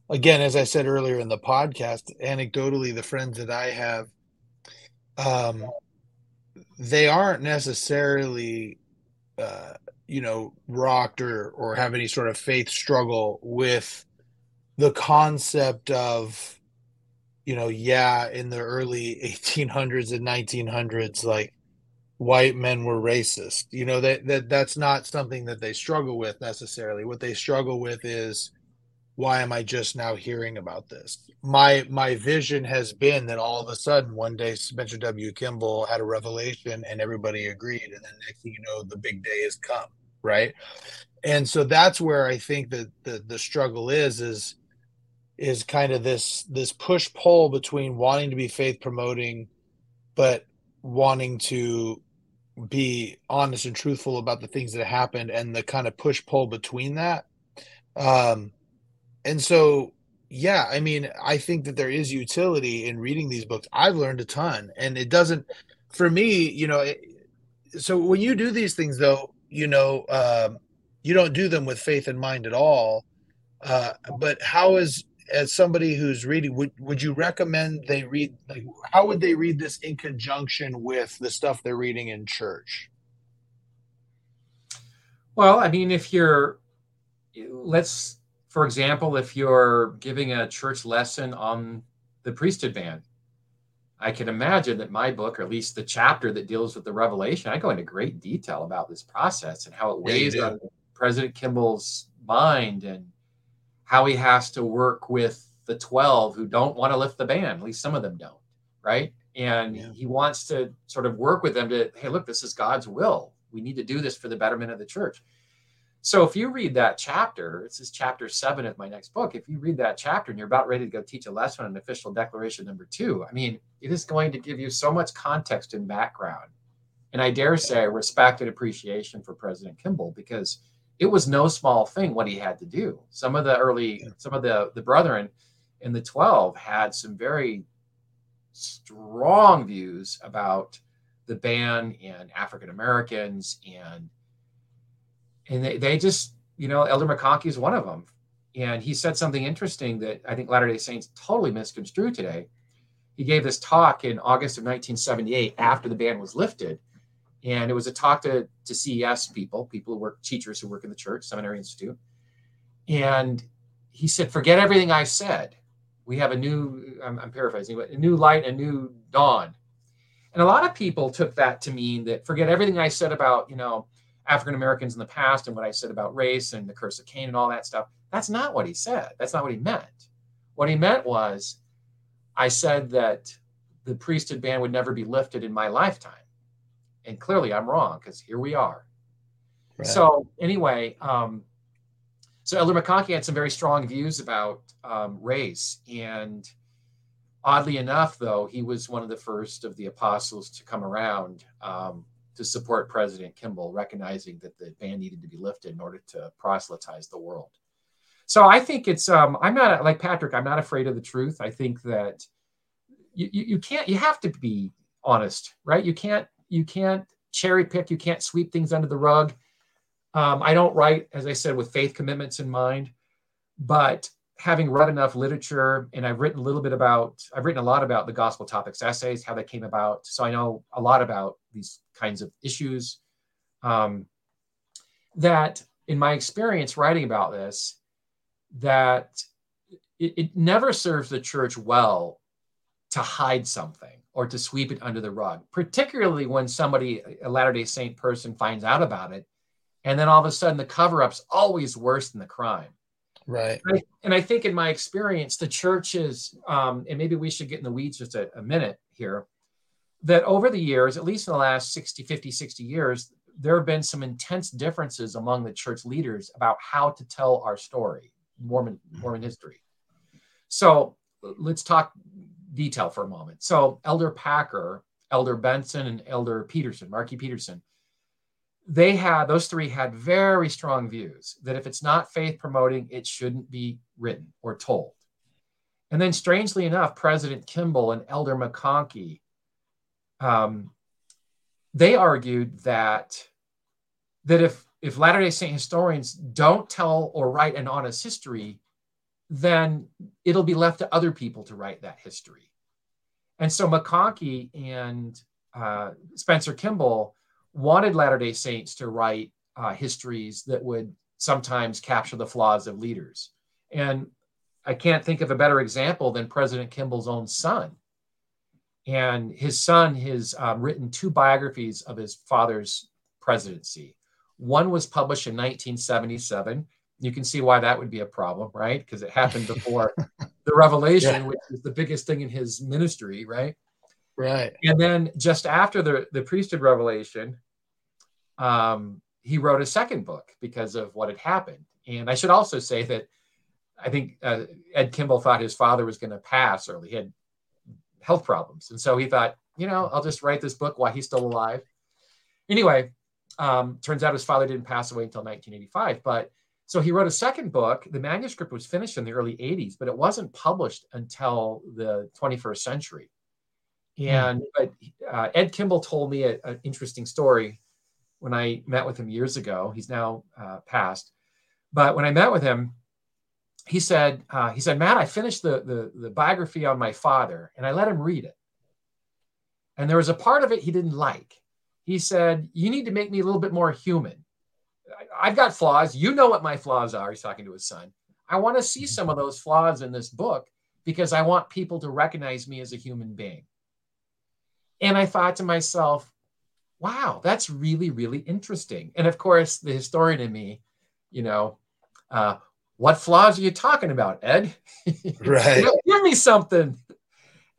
again, as I said earlier in the podcast, anecdotally, the friends that I have, um, they aren't necessarily, uh, you know, rocked or, or have any sort of faith struggle with the concept of, you know, yeah, in the early eighteen hundreds and nineteen hundreds, like, white men were racist. You know, that, that that's not something that they struggle with necessarily. What they struggle with is, why am I just now hearing about this? My my vision has been that all of a sudden one day Spencer W. Kimball had a revelation and everybody agreed. And then next thing you know, the big day has come. Right. And so that's where I think that the, the struggle is, is, is kind of this, this push pull between wanting to be faith promoting, but wanting to be honest and truthful about the things that happened and the kind of push pull between that. Um, and so, yeah, I mean, I think that there is utility in reading these books. I've learned a ton, and it doesn't, for me, you know, it, so when you do these things though, you know, um, you don't do them with faith in mind at all. Uh, but how is, as somebody who's reading, would, would you recommend they read, like, how would they read this in conjunction with the stuff they're reading in church? Well, I mean, if you're, let's, for example, if you're giving a church lesson on the priesthood ban, I can imagine that my book, or at least the chapter that deals with the Revelation, I go into great detail about this process and how it weighs yeah, on President Kimball's mind and how he has to work with the twelve who don't want to lift the ban. At least some of them don't, right? And yeah. he wants to sort of work with them to, hey, look, this is God's will. We need to do this for the betterment of the church. So if you read that chapter, this is chapter seven of my next book. If you read that chapter and you're about ready to go teach a lesson on official declaration number two, I mean, it is going to give you so much context and background. And I dare say respect and appreciation for President Kimball, because it was no small thing what he had to do. Some of the early, some of the, the brethren in the twelve had some very strong views about the ban and African-Americans. And and they, they just, you know, Elder McConkie is one of them. And he said something interesting that I think Latter-day Saints totally misconstrued today. He gave this talk in August of nineteen seventy-eight after the ban was lifted. And it was a talk to, to C E S people, people who work, teachers who work in the church, Seminary Institute. And he said, forget everything I said. We have a new, I'm, I'm paraphrasing, but a new light, a new dawn. And a lot of people took that to mean that forget everything I said about, you know, African-Americans in the past and what I said about race and the curse of Cain and all that stuff. That's not what he said. That's not what he meant. What he meant was, I said that the priesthood ban would never be lifted in my lifetime. And clearly I'm wrong, because here we are. Right. So anyway, um, so Elder McConkie had some very strong views about um, race. And oddly enough, though, he was one of the first of the apostles to come around um, to support President Kimball, recognizing that the ban needed to be lifted in order to proselytize the world. So I think it's, um, I'm not, like Patrick, I'm not afraid of the truth. I think that you, you, you can't, you have to be honest, right? You can't, You can't cherry pick. You can't sweep things under the rug. Um, I don't write, as I said, with faith commitments in mind, but having read enough literature, and I've written a little bit about, I've written a lot about the Gospel Topics essays, how they came about. So I know a lot about these kinds of issues. Um, that in my experience writing about this, that it, it never serves the church well to hide something or to sweep it under the rug, particularly when somebody, a Latter-day Saint person, finds out about it. And then all of a sudden the cover-up's always worse than the crime. Right. And I, and I think in my experience, the church is, um, and maybe we should get in the weeds just a, a minute here, that over the years, at least in the last sixty, fifty, sixty years, there have been some intense differences among the church leaders about how to tell our story, Mormon, Mormon history. So let's talk detail for a moment. So Elder Packer, Elder Benson, and Elder Peterson, Marky Peterson, they had, those three had very strong views that if it's not faith promoting, it shouldn't be written or told. And then strangely enough, President Kimball and Elder McConkie, um, they argued that, that if, if Latter-day Saint historians don't tell or write an honest history, then it'll be left to other people to write that history. And so McConkie and uh, Spencer Kimball wanted Latter-day Saints to write uh, histories that would sometimes capture the flaws of leaders. And I can't think of a better example than President Kimball's own son. And his son has um, written two biographies of his father's presidency. One was published in nineteen seventy-seven. You can see why that would be a problem, right? Because it happened before the Revelation, yeah. which is the biggest thing in his ministry, right? Right. And then just after the, the priesthood revelation, um, he wrote a second book because of what had happened. And I should also say that I think uh, Ed Kimball thought his father was going to pass early. He had health problems. And so he thought, you know, I'll just write this book while he's still alive. Anyway, um, turns out his father didn't pass away until nineteen eighty-five. But so he wrote a second book. The manuscript was finished in the early eighties, but it wasn't published until the twenty-first century. And but, uh, Ed Kimball told me an interesting story when I met with him years ago. He's now uh, passed. But when I met with him, he said, uh, he said, Matt, I finished the, the, the biography on my father, and I let him read it. And there was a part of it he didn't like. He said, you need to make me a little bit more human. I, I've got flaws. You know what my flaws are. He's talking to his son. I want to see some of those flaws in this book because I want people to recognize me as a human being. And I thought to myself, wow, that's really, really interesting. And of course, the historian in me, you know, uh, what flaws are you talking about, Ed? Right. You know, give me something. And,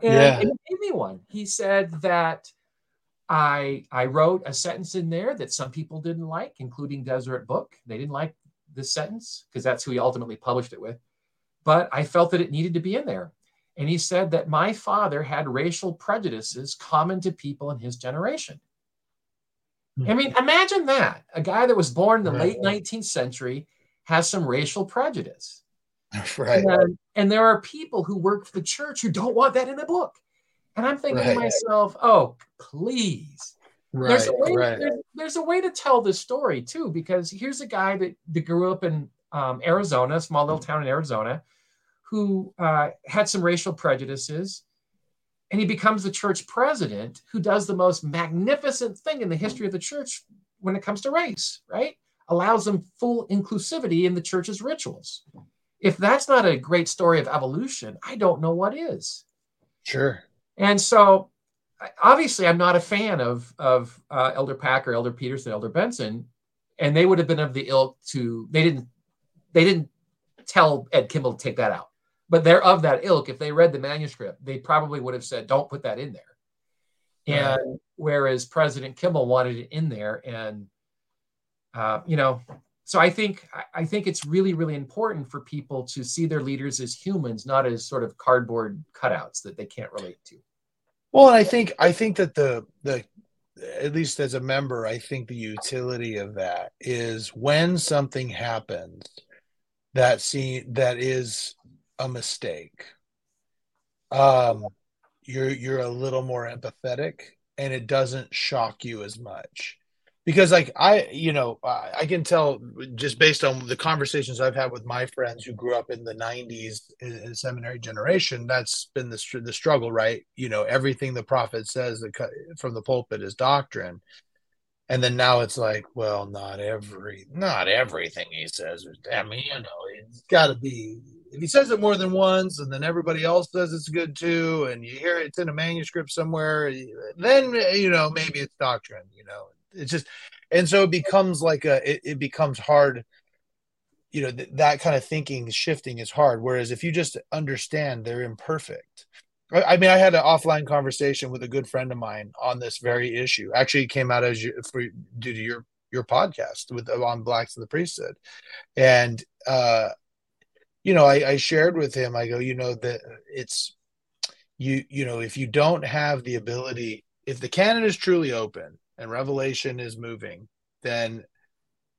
yeah. and he gave me one. He said that I I wrote a sentence in there that some people didn't like, including Deseret Book. They didn't like this sentence because that's who he ultimately published it with. But I felt that it needed to be in there. And he said that my father had racial prejudices common to people in his generation. I mean, imagine that. A guy that was born in the right. late nineteenth century has some racial prejudice. Right. And, and there are people who work for the church who don't want that in the book. And I'm thinking right. to myself, oh, please. Right. There's a way, right. there's, there's a way to tell this story, too, because here's a guy that, that grew up in um, Arizona, a small little town in Arizona, who uh, had some racial prejudices, and he becomes the church president who does the most magnificent thing in the history of the church when it comes to race, right? Allows them full inclusivity in the church's rituals. If that's not a great story of evolution, I don't know what is. Sure. And so obviously I'm not a fan of, of uh, Elder Packer, Elder Peterson, Elder Benson, and they would have been of the ilk to, they didn't, they didn't tell Ed Kimball to take that out. But they're of that ilk. If they read the manuscript, they probably would have said, don't put that in there. And right. whereas President Kimball wanted it in there. And, uh, you know, so I think I think it's really, really important for people to see their leaders as humans, not as sort of cardboard cutouts that they can't relate to. Well, and I think I think that the the at least as a member, I think the utility of that is when something happens that see, that is a mistake, um you're you're a little more empathetic, and it doesn't shock you as much, because like I you know I, I can tell just based on the conversations I've had with my friends who grew up in the nineties in, in seminary generation. That's been the, the struggle, right? You know, everything the prophet says that from the pulpit is doctrine. And then now it's like, well, not every, not everything he says. I mean, you know, it's got to be, if he says it more than once and then everybody else says it's good too, and you hear it's in a manuscript somewhere, then, you know, maybe it's doctrine, you know, it's just, and so it becomes like a, it, it becomes hard, you know, th- that kind of thinking shifting is hard. Whereas if you just understand they're imperfect. I mean, I had an offline conversation with a good friend of mine on this very issue. Actually, it came out as you, for, due to your your podcast with on Blacks in the Priesthood, and uh, you know, I, I shared with him. I go, you know, that it's you. You know, if you don't have the ability, if the canon is truly open and revelation is moving, then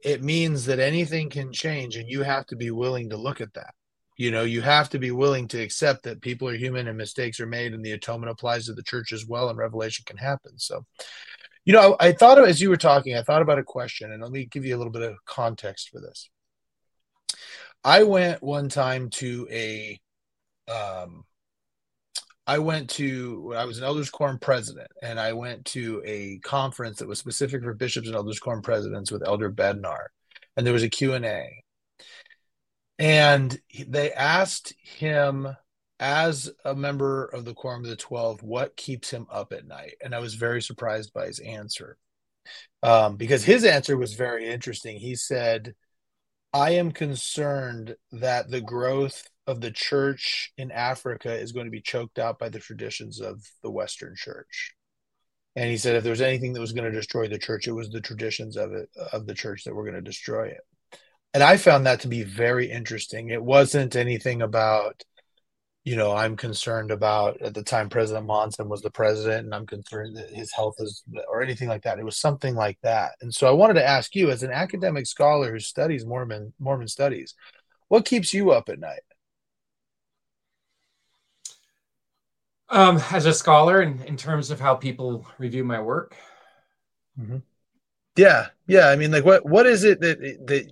it means that anything can change, and you have to be willing to look at that. You know, you have to be willing to accept that people are human and mistakes are made, and the atonement applies to the church as well, and revelation can happen. So, you know, I, I thought of, as you were talking, I thought about a question, and let me give you a little bit of context for this. I went one time to a, um, I went to, I was an elders quorum president, and I went to a conference that was specific for bishops and elders quorum presidents with Elder Bednar, and there was a Q and A. And they asked him, as a member of the Quorum of the Twelve, what keeps him up at night. And I was very surprised by his answer, um, because his answer was very interesting. He said, I am concerned that the growth of the church in Africa is going to be choked out by the traditions of the Western church. And he said, if there was anything that was going to destroy the church, it was the traditions of it, of the church that were going to destroy it. And I found that to be very interesting. It wasn't anything about you know, I'm concerned about, at the time President Monson was the president, and I'm concerned that his health is, or anything like that. It was something like that. And so I wanted to ask you, as an academic scholar who studies Mormon, Mormon studies, what keeps you up at night? Um, as a scholar, in, in terms of how people review my work? Mm-hmm. Yeah. Yeah. I mean, like what, what is it that, that,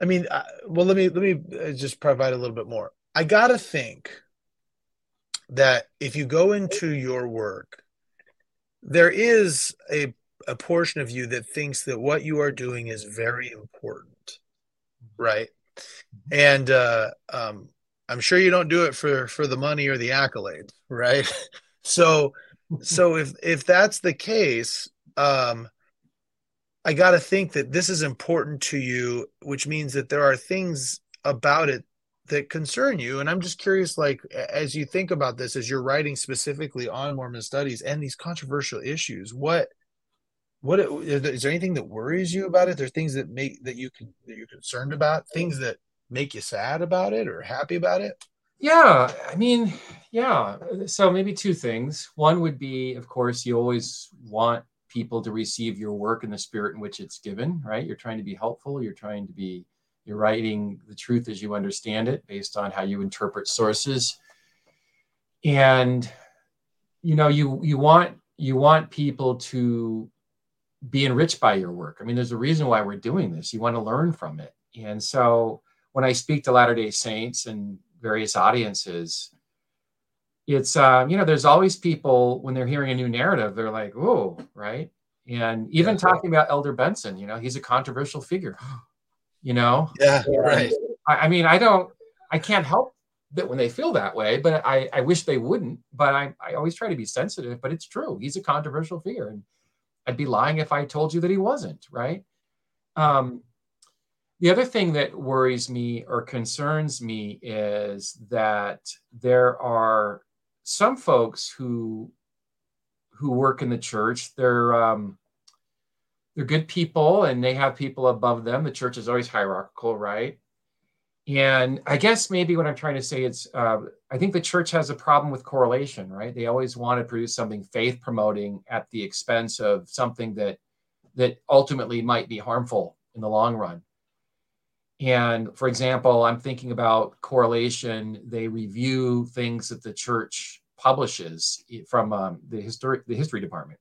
I mean, I, well, let me, let me just provide a little bit more. I got to think that if you go into your work, there is a, a portion of you that thinks that what you are doing is very important. Right. And, uh, um, I'm sure you don't do it for, for the money or the accolades, right? So, so if, if that's the case, um, I got to think that this is important to you, which means that there are things about it that concern you. And I'm just curious, like, as you think about this, as you're writing specifically on Mormon studies and these controversial issues, what, what, is there anything that worries you about it? There are things that make, that you can, that you're concerned about, things that make you sad about it or happy about it? Yeah, I mean, yeah. So maybe two things. One would be, of course, you always want people to receive your work in the spirit in which it's given, right? You're trying to be helpful. You're trying to be, you're writing the truth as you understand it based on how you interpret sources. And, you know, you you want you want people to be enriched by your work. I mean, there's a reason why we're doing this. You want to learn from it. And so when I speak to Latter-day Saints and various audiences, it's, um, you know, there's always people when they're hearing a new narrative, they're like, "Whoa," right? And even yeah, talking right. about Elder Benson, you know, he's a controversial figure, you know? Yeah, and right. I, I mean, I don't, I can't help that when they feel that way, but I, I wish they wouldn't, but I, I always try to be sensitive, but it's true. He's a controversial figure, and I'd be lying if I told you that he wasn't, right? Um, The other thing that worries me or concerns me is that there are some folks who who work in the church. They're um, they're good people, and they have people above them. The church is always hierarchical, right? And I guess maybe what I'm trying to say is uh, I think the church has a problem with correlation, right? They always want to produce something faith promoting at the expense of something that that ultimately might be harmful in the long run. And for example, I'm thinking about correlation. They review things that the church publishes from um, the historic, the history department.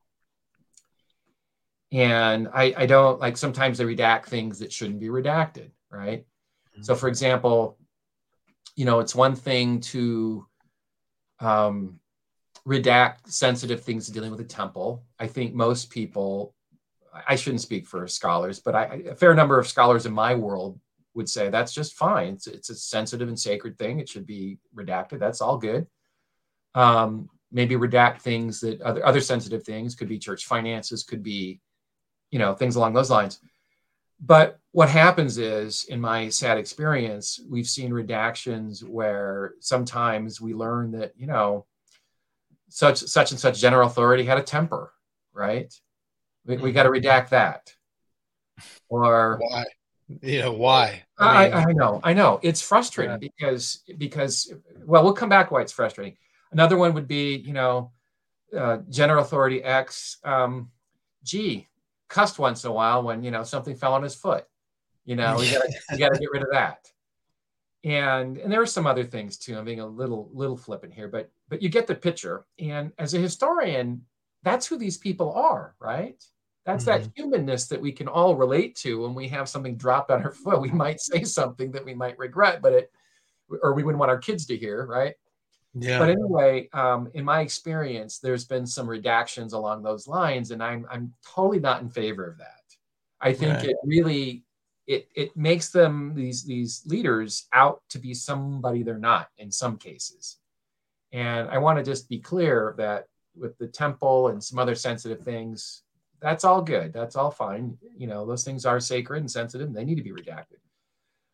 And I, I don't like, sometimes they redact things that shouldn't be redacted, right? Mm-hmm. So for example, you know, it's one thing to um, redact sensitive things dealing with the temple. I think most people, I shouldn't speak for scholars, but I, a fair number of scholars in my world would say that's just fine. It's, it's a sensitive and sacred thing. It should be redacted. That's all good. Um, maybe redact things that other, other sensitive things could be church finances, could be, you know, things along those lines. But what happens is, in my sad experience, we've seen redactions where sometimes we learn that, you know, such, such and such general authority had a temper, right? We, we got to redact that. Or why? You know, why? I, mean, I, I know, I know. It's frustrating yeah. because, because, well, we'll come back why it's frustrating. Another one would be, you know, uh, General Authority X, um, G, cussed once in a while when, you know, something fell on his foot. You know, we got to get rid of that. And and there are some other things too. I'm being a little, little flippant here, but but you get the picture. And as a historian, that's who these people are, right? That's mm-hmm. that humanness that we can all relate to. When we have something dropped on our foot, we might say something that we might regret, but it, or we wouldn't want our kids to hear, right? Yeah. But anyway, um, in my experience, there's been some redactions along those lines, and I'm I'm totally not in favor of that. I think right. it really it it makes them these these leaders out to be somebody they're not in some cases, and I want to just be clear that with the temple and some other sensitive things, that's all good. That's all fine. You know, those things are sacred and sensitive, and they need to be redacted.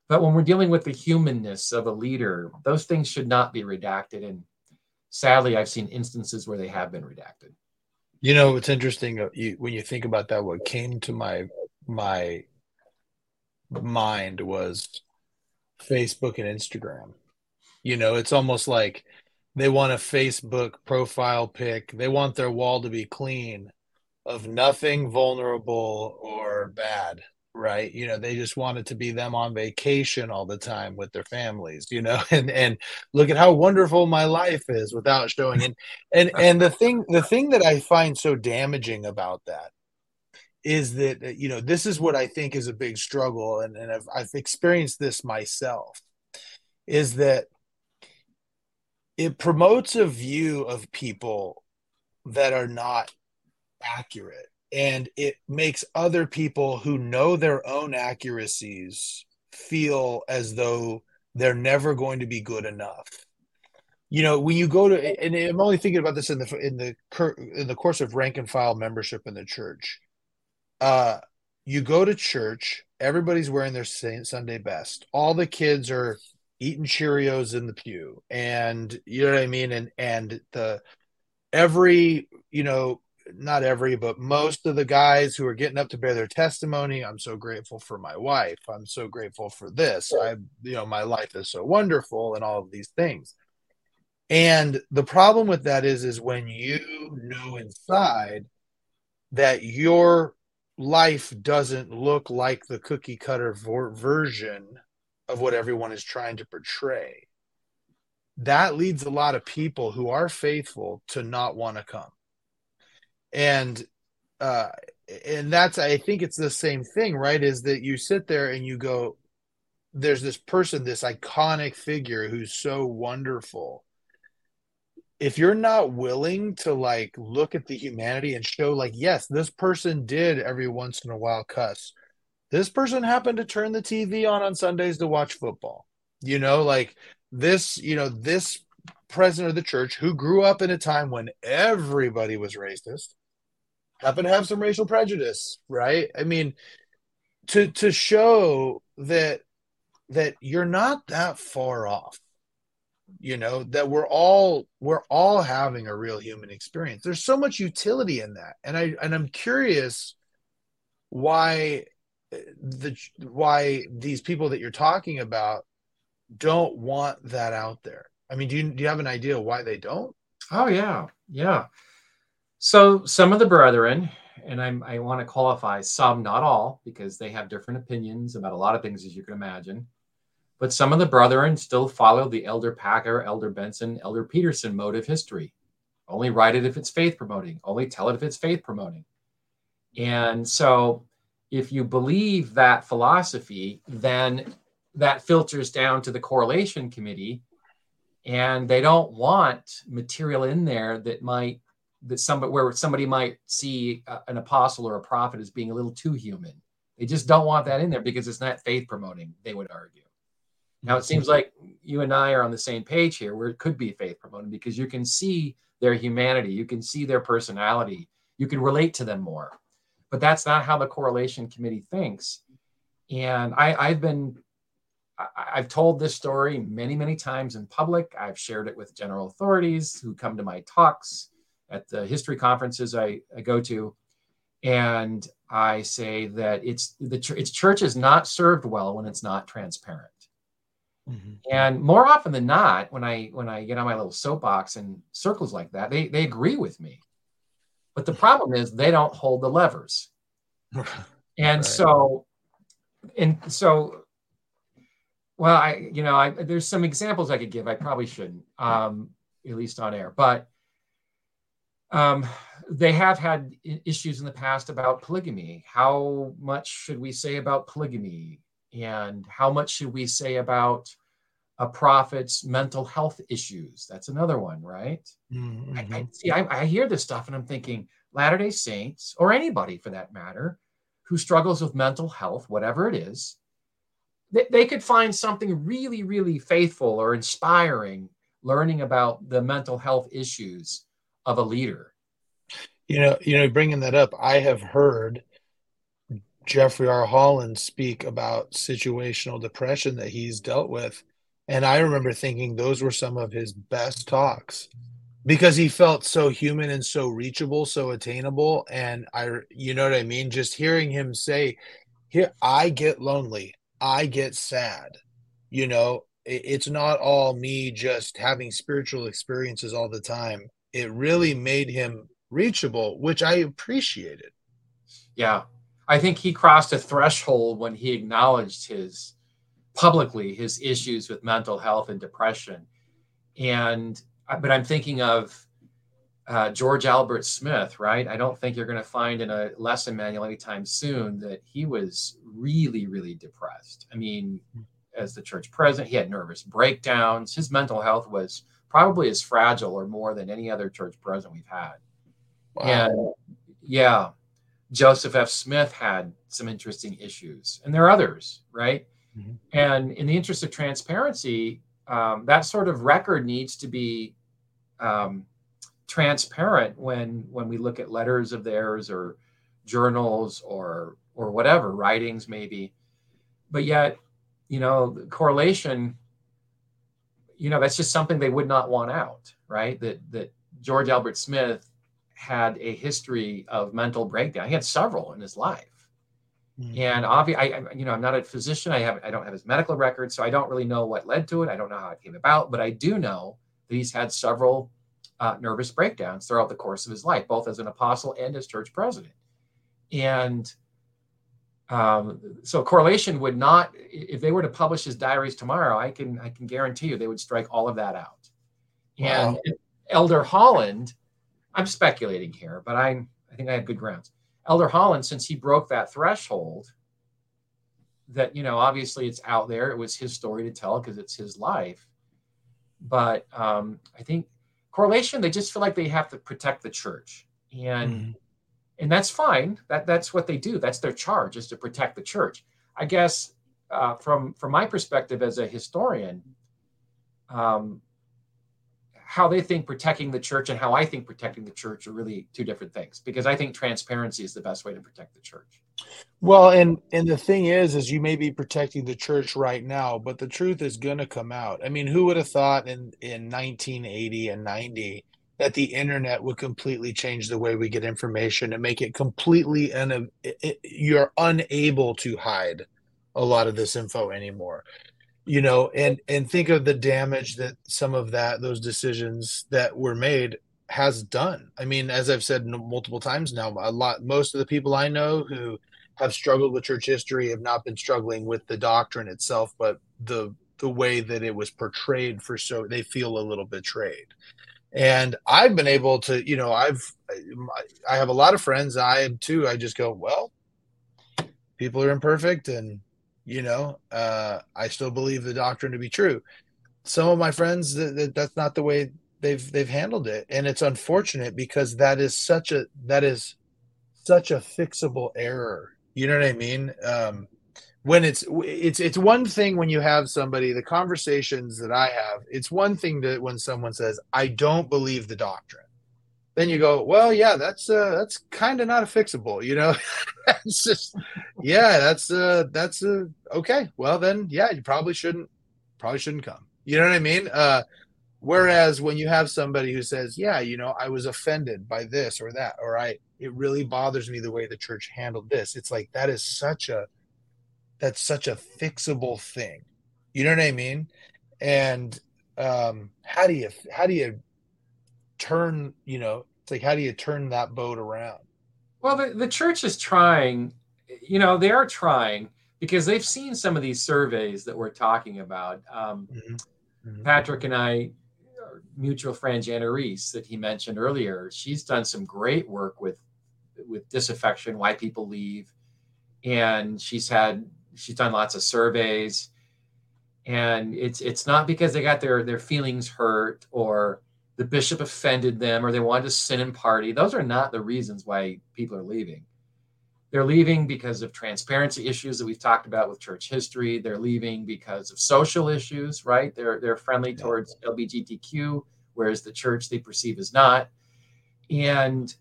But when we're dealing with the humanness of a leader, those things should not be redacted. And sadly, I've seen instances where they have been redacted. You know, it's interesting you, when you think about that, what came to my, my mind was Facebook and Instagram. You know, it's almost like they want a Facebook profile pic. They want their wall to be clean of nothing vulnerable or bad, right? You know, they just want it to be them on vacation all the time with their families, you know, and, and look at how wonderful my life is without showing it. And, and, and the thing, the thing that I find so damaging about that is that, you know, this is what I think is a big struggle. And, and I've, I've experienced this myself, is that it promotes a view of people that are not accurate, and it makes other people who know their own accuracies feel as though they're never going to be good enough. You know, when you go to, and I'm only thinking about this in the in the in the course of rank and file membership in the church. Uh, you go to church, everybody's wearing their Sunday best. All the kids are eating Cheerios in the pew, and you know what I mean. And and the every you know. Not every, but most of the guys who are getting up to bear their testimony, I'm so grateful for my wife. I'm so grateful for this. I, you know, my life is so wonderful and all of these things. And the problem with that is, is when you know inside that your life doesn't look like the cookie cutter version of what everyone is trying to portray, that leads a lot of people who are faithful to not want to come. And, uh, and that's, I think it's the same thing, right? Is that you sit there and you go, there's this person, this iconic figure who's so wonderful. If you're not willing to like, look at the humanity and show like, yes, this person did every once in a while cuss. This person happened to turn the T V on on Sundays to watch football, you know, like this, you know, this president of the church who grew up in a time when everybody was racist happen to have some racial prejudice, right? I mean, to to show that that you're not that far off, you know, that we're all we're all having a real human experience. There's so much utility in that. And I and I'm curious why the why these people that you're talking about don't want that out there. I mean, do you, do you have an idea why they don't? Oh, yeah. Yeah. So some of the brethren, and I'm, I want to qualify some, not all, because they have different opinions about a lot of things, as you can imagine. But some of the brethren still follow the Elder Packer, Elder Benson, Elder Peterson mode of history. Only write it if it's faith promoting. Only tell it if it's faith promoting. And so if you believe that philosophy, then that filters down to the correlation committee. And they don't want material in there that might, that somebody, where somebody might see a, an apostle or a prophet as being a little too human. They just don't want that in there because it's not faith promoting, they would argue. Now, it seems like you and I are on the same page here, where it could be faith promoting because you can see their humanity, you can see their personality, you can relate to them more. But that's not how the correlation committee thinks. And I, I've been... I've told this story many, many times in public. I've shared it with general authorities who come to my talks at the history conferences I, I go to. And I say that it's the it's church is not served well when it's not transparent. Mm-hmm. And more often than not, when I when I get on my little soapbox in circles like that, they, they agree with me. But the problem is they don't hold the levers. And right. so, and so, Well, I, you know, I, there's some examples I could give. I probably shouldn't, um, at least on air. But um, they have had issues in the past about polygamy. How much should we say about polygamy? And how much should we say about a prophet's mental health issues? That's another one, right? Mm-hmm. I, I, see, I, I hear this stuff and I'm thinking, Latter-day Saints, or anybody for that matter, who struggles with mental health, whatever it is, they could find something really, really faithful or inspiring learning about the mental health issues of a leader. You know, you know, bringing that up, I have heard Jeffrey R. Holland speak about situational depression that he's dealt with. And I remember thinking those were some of his best talks because he felt so human and so reachable, so attainable. And I, you know what I mean? Just hearing him say, here, I get lonely. I get sad, you know, it's not all me just having spiritual experiences all the time. It really made him reachable, which I appreciated. Yeah. I think he crossed a threshold when he acknowledged his publicly his issues with mental health and depression. And, but I'm thinking of uh, George Albert Smith, right? I don't think you're going to find in a lesson manual anytime soon that he was really, really depressed. I mean, as the church president, he had nervous breakdowns. His mental health was probably as fragile or more than any other church president we've had. Wow. And yeah, Joseph F. Smith had some interesting issues, and there are others, right? Mm-hmm. And in the interest of transparency, um, that sort of record needs to be um, transparent when when we look at letters of theirs or journals or or whatever, writings maybe. But yet, you know, correlation, you know, that's just something they would not want out, right? That that George Albert Smith had a history of mental breakdown. He had several in his life. Mm-hmm. And obviously, I, you know, I'm not a physician. I have, I don't have his medical records, so I don't really know what led to it. I don't know how it came about, but I do know that he's had several uh, nervous breakdowns throughout the course of his life, both as an apostle and as church president. And um, so correlation would not, if they were to publish his diaries tomorrow, I can, I can guarantee you they would strike all of that out. Wow. And Elder Holland, I'm speculating here, but I I think I have good grounds. Elder Holland, since he broke that threshold, that, you know, obviously it's out there. It was his story to tell because it's his life. But um, I think correlation, they just feel like they have to protect the church. And mm-hmm. and that's fine. That That's what they do. That's their charge, is to protect the church. I guess uh, from, from my perspective as a historian, um, how they think protecting the church and how I think protecting the church are really two different things, because I think transparency is the best way to protect the church. Well, and, and the thing is, is you may be protecting the church right now, but the truth is going to come out. I mean, who would have thought in, in nineteen eighty and ninety that the internet would completely change the way we get information and make it completely, un- it, you're unable to hide a lot of this info anymore. You know, and, and think of the damage that some of that, those decisions that were made has done. I mean, as I've said multiple times now, a lot, most of the people I know who have struggled with church history have not been struggling with the doctrine itself, but the, the way that it was portrayed for, so they feel a little betrayed. And I've been able to, you know, I've, I have a lot of friends. I am too. I just go, well, people are imperfect, and, you know, uh, I still believe the doctrine to be true. Some of my friends, th- th- that's not the way they've they've handled it, and it's unfortunate because that is such a that is such a fixable error. You know what I mean? Um, when it's it's it's one thing when you have somebody, the conversations that I have, it's one thing that when someone says, "I don't believe the doctrine," then you go, well, yeah, that's uh, that's kind of not a fixable, you know. It's just, yeah, that's uh, that's uh, okay. Well, then, yeah, you probably shouldn't, probably shouldn't come. You know what I mean? Uh, whereas when you have somebody who says, yeah, you know, I was offended by this or that, or I, it really bothers me the way the church handled this. It's like that is such a, that's such a fixable thing. You know what I mean? And um, how do you how do you turn, you know, it's like, how do you turn that boat around? Well, the, the church is trying, you know, they are trying, because they've seen some of these surveys that we're talking about. Um, mm-hmm. Mm-hmm. Patrick and I, our mutual friend Jana Riess that he mentioned earlier, she's done some great work with, with disaffection, why people leave. And she's had, she's done lots of surveys, and it's, it's not because they got their, their feelings hurt or the bishop offended them, or they wanted to sin and party. Those are not the reasons why people are leaving. They're leaving because of transparency issues that we've talked about with church history. They're leaving because of social issues, right? They're they're friendly towards L G B T Q, whereas the church they perceive is not. And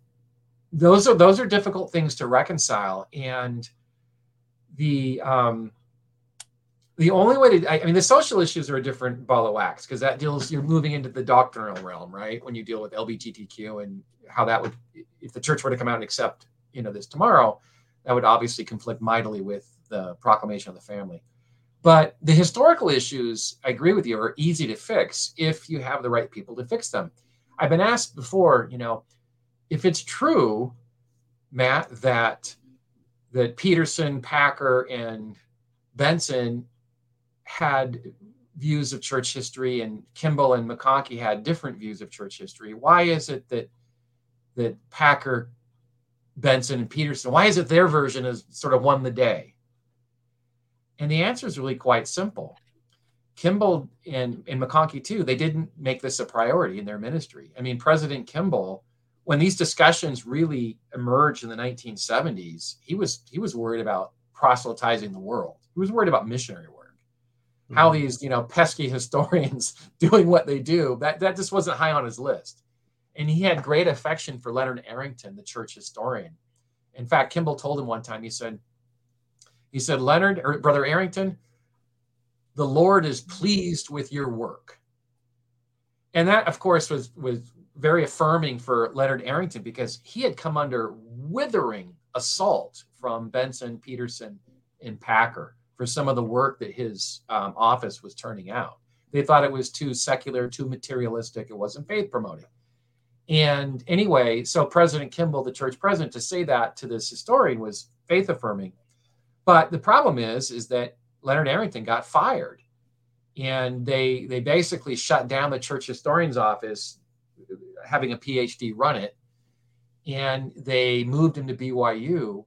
those are those are difficult things to reconcile. And the um, The only way to, I mean, the social issues are a different ball of wax, because that deals, you're moving into the doctrinal realm, right? When you deal with L G B T Q and how that would, if the church were to come out and accept, you know, this tomorrow, that would obviously conflict mightily with the proclamation of the family. But the historical issues, I agree with you, are easy to fix if you have the right people to fix them. I've been asked before, you know, if it's true, Matt, that that Peterson, Packer, and Benson had views of church history, and Kimball and McConkie had different views of church history, why is it that that Packer, Benson, and Peterson, why is it their version has sort of won the day? And the answer is really quite simple. Kimball and, and McConkie, too, they didn't make this a priority in their ministry. I mean, President Kimball, when these discussions really emerged in the nineteen seventies, he was he was worried about proselytizing the world. He was worried about missionary work. Mm-hmm. How these, you know, pesky historians doing what they do, that, that just wasn't high on his list. And he had great affection for Leonard Arrington, the church historian. In fact, Kimball told him one time, he said, he said, Leonard, or Brother Arrington, the Lord is pleased with your work. And that, of course, was was very affirming for Leonard Arrington, because he had come under withering assault from Benson, Peterson, and Packer for some of the work that his um, office was turning out. They thought it was too secular, too materialistic. It wasn't faith promoting. And anyway, so President Kimball, the church president, to say that to this historian was faith affirming. But the problem is, is that Leonard Arrington got fired, and they they basically shut down the church historian's office, having a P H D run it, and they moved him to B Y U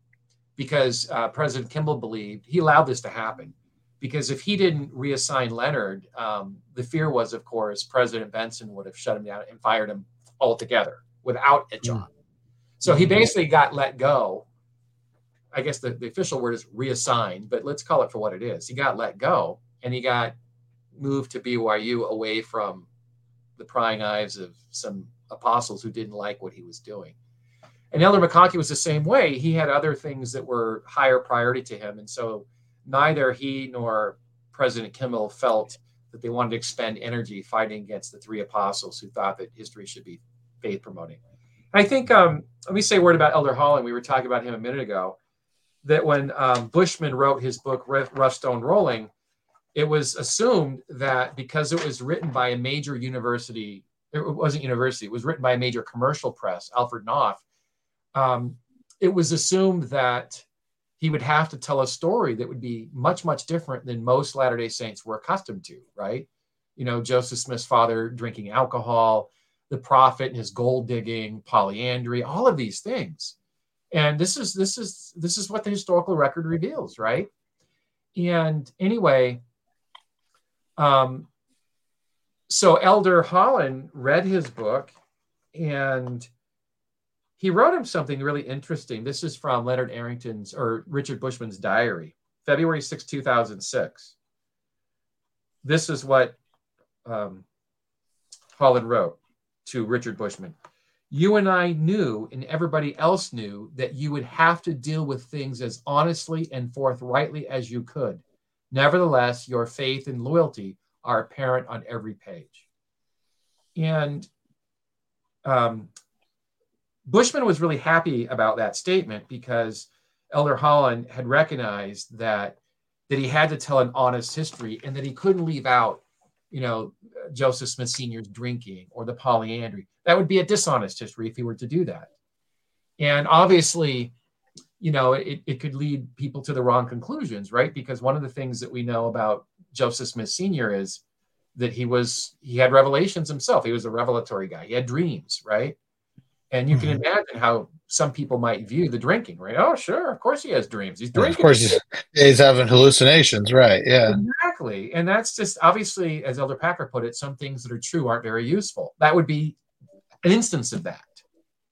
because uh, President Kimball believed he allowed this to happen, because if he didn't reassign Leonard, um, the fear was, of course, President Benson would have shut him down and fired him altogether without a job. Mm-hmm. So he basically got let go. I guess the, the official word is reassigned, but let's call it for what it is. He got let go, and he got moved to B Y U away from the prying eyes of some apostles who didn't like what he was doing. And Elder McConkie was the same way. He had other things that were higher priority to him. And so neither he nor President Kimball felt that they wanted to expend energy fighting against the three apostles who thought that history should be faith promoting. I think, um, let me say a word about Elder Holland. We were talking about him a minute ago. That when um, Bushman wrote his book, Rough Stone Rolling, it was assumed that because it was written by a major university, it wasn't university, it was written by a major commercial press, Alfred Knopf, um, it was assumed that he would have to tell a story that would be much, much different than most Latter-day Saints were accustomed to, right? You know, Joseph Smith's father drinking alcohol, the prophet and his gold digging, polyandry, all of these things. And this is this is this is what the historical record reveals, right? And anyway, um, so Elder Holland read his book, and he wrote him something really interesting. This is from Leonard Arrington's or Richard Bushman's diary, February sixth, two thousand six. This is what um, Holland wrote to Richard Bushman. You and I knew, and everybody else knew, that you would have to deal with things as honestly and forthrightly as you could. Nevertheless, your faith and loyalty are apparent on every page. And um, Bushman was really happy about that statement, because Elder Holland had recognized that that he had to tell an honest history, and that he couldn't leave out, you know, Joseph Smith Senior's drinking or the polyandry. That would be a dishonest history if he were to do that. And obviously, you know, it, it could lead people to the wrong conclusions, right? Because one of the things that we know about Joseph Smith Senior is that he was, he had revelations himself. He was a revelatory guy. He had dreams, right? And you can mm-hmm. imagine how some people might view the drinking, right? Oh, sure. Of course he has dreams. He's drinking. Of course he's, he's having hallucinations, right? Yeah. Exactly. And that's just, obviously, as Elder Packer put it, some things that are true aren't very useful. That would be an instance of that.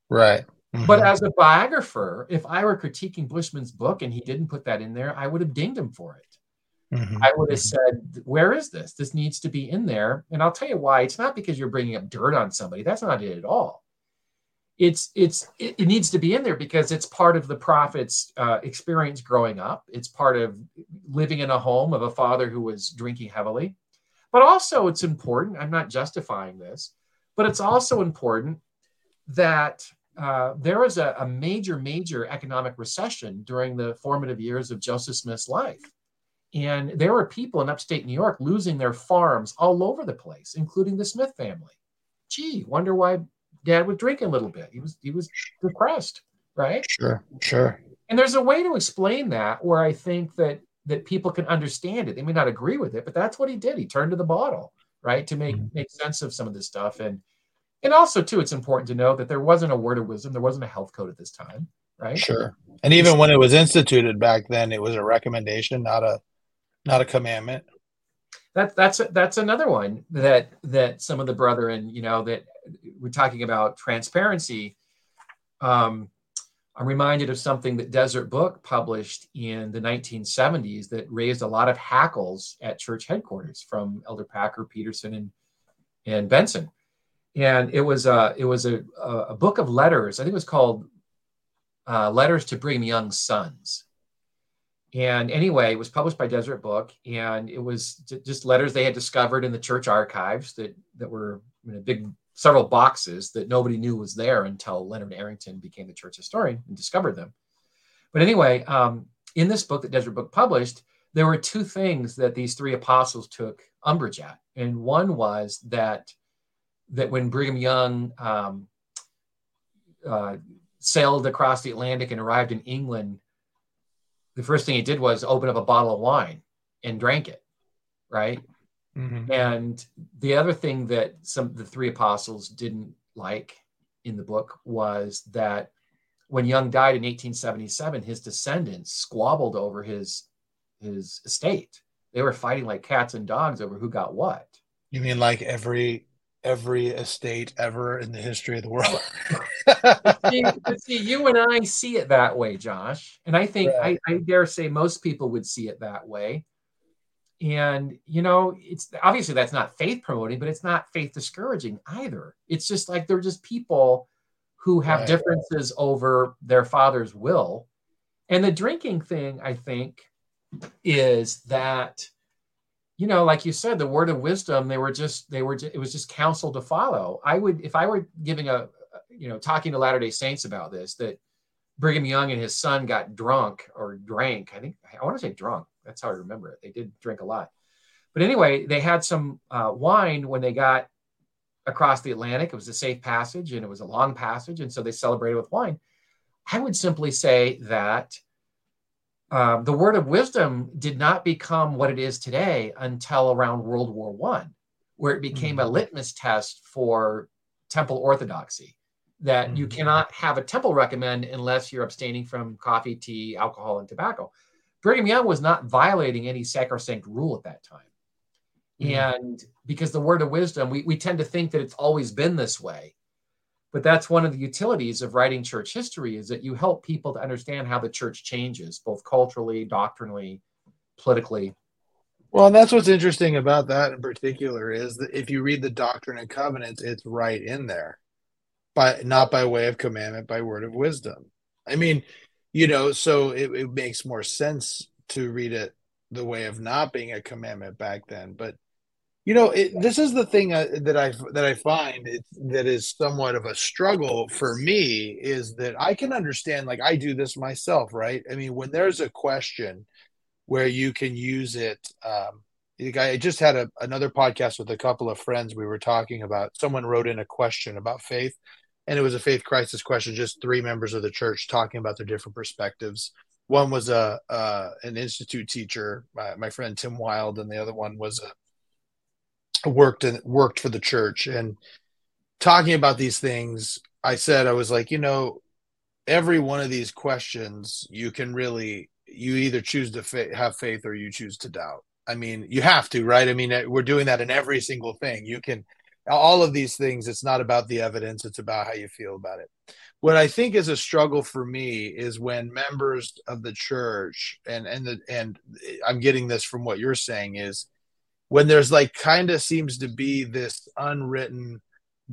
Right. Mm-hmm. But as a biographer, if I were critiquing Bushman's book and he didn't put that in there, I would have dinged him for it. Mm-hmm. I would have said, where is this? This needs to be in there. And I'll tell you why. It's not because you're bringing up dirt on somebody. That's not it at all. It's it's it needs to be in there because it's part of the prophet's uh, experience growing up. It's part of living in a home of a father who was drinking heavily. But also it's important, I'm not justifying this, but it's also important that uh, there was a, a major, major economic recession during the formative years of Joseph Smith's life. And there were people in upstate New York losing their farms all over the place, including the Smith family. Gee, wonder why Dad was drinking a little bit. He was he was depressed, right? Sure, sure. And there's a way to explain that where I think that that people can understand it. They may not agree with it, but that's what he did. He turned to the bottle, right, to make, mm-hmm. make sense of some of this stuff. And and also, too, it's important to know that there wasn't a Word of Wisdom. There wasn't a health code at this time, right? Sure. And even when it was instituted back then, it was a recommendation, not a not a commandment. That, that's that's another one that that some of the brethren, you know, that we're talking about transparency. Um, I'm reminded of something that Deseret Book published in the nineteen seventies that raised a lot of hackles at church headquarters from Elder Packer, Peterson, and and Benson. And it was a it was a a book of letters. I think it was called uh, Letters to Brigham Young's Sons. And anyway, it was published by Deseret Book, and it was j- just letters they had discovered in the church archives that that were in a big several boxes that nobody knew was there until Leonard Arrington became the church historian and discovered them. But anyway, um, in this book that Deseret Book published, there were two things that these three apostles took umbrage at, and one was that that when Brigham Young um, uh, sailed across the Atlantic and arrived in England, the first thing he did was open up a bottle of wine and drank it, right? Mm-hmm. And the other thing that some of the three apostles didn't like in the book was that when Young died in eighteen seventy-seven, his descendants squabbled over his his estate. They were fighting like cats and dogs over who got what. You mean like every every estate ever in the history of the world? But see, but see, you and I see it that way, Josh. And I think, right. I, I dare say most people would see it that way. And, you know, it's obviously that's not faith promoting, but it's not faith discouraging either. It's just like they're just people who have right. differences over their father's will. And the drinking thing, I think, is that, you know, like you said, the Word of Wisdom, they were just, they were, just, it was just counsel to follow. I would, if I were giving a, you know, talking to Latter-day Saints about this, that Brigham Young and his son got drunk or drank. I think, I want to say drunk. That's how I remember it. They did drink a lot. But anyway, they had some uh, wine when they got across the Atlantic. It was a safe passage and it was a long passage. And so they celebrated with wine. I would simply say that um, the Word of Wisdom did not become what it is today until around World War One, where it became mm-hmm. a litmus test for temple orthodoxy. That mm-hmm. you cannot have a temple recommend unless you're abstaining from coffee, tea, alcohol, and tobacco. Brigham Young was not violating any sacrosanct rule at that time. Mm-hmm. And because the Word of Wisdom, we, we tend to think that it's always been this way. But that's one of the utilities of writing church history, is that you help people to understand how the church changes, both culturally, doctrinally, politically. Well, and that's what's interesting about that in particular, is that if you read the Doctrine and Covenants, it's right in there. By, not by way of commandment, by word of wisdom. I mean, you know, so it, it makes more sense to read it the way of not being a commandment back then. But, you know, it, this is the thing uh, that I that I find it, that is somewhat of a struggle for me, is that I can understand, like I do this myself, right? I mean, when there's a question where you can use it, um, I just had a, another podcast with a couple of friends. We were talking about, someone wrote in a question about faith. And it was a faith crisis question, just three members of the church talking about their different perspectives. One was a uh, an institute teacher, my, my friend Tim Wild, and the other one was a, worked in, worked for the church. And talking about these things, I said, I was like, you know, every one of these questions, you can really, you either choose to fa- have faith or you choose to doubt. I mean, you have to, right? I mean, we're doing that in every single thing. You can... all of these things, it's not about the evidence, it's about how you feel about it. What I think is a struggle for me is when members of the church, and and the, and I'm getting this from what you're saying, is when there's like kind of seems to be this unwritten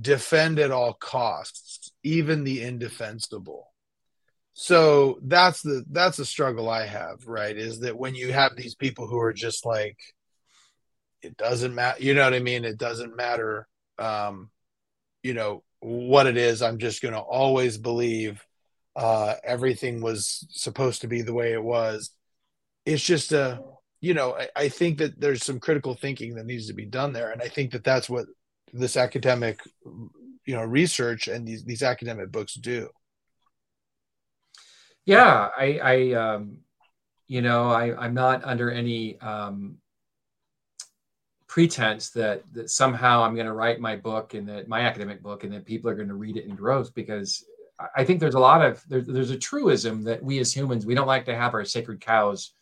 defend at all costs, even the indefensible. So that's the that's the struggle I have, right? Is that when you have these people who are just like, it doesn't matter, you know what I mean? It doesn't matter. Um, you know, what it is, I'm just going to always believe uh, everything was supposed to be the way it was. It's just a, you know, I, I think that there's some critical thinking that needs to be done there. And I think that that's what this academic, you know, research and these, these academic books do. Yeah, I, I um, you know, I, I'm not under any um, pretense that, that somehow I'm going to write my book and that my academic book and that people are going to read it in droves, because I think there's a lot of, there, there's a truism that we as humans, we don't like to have our sacred cows,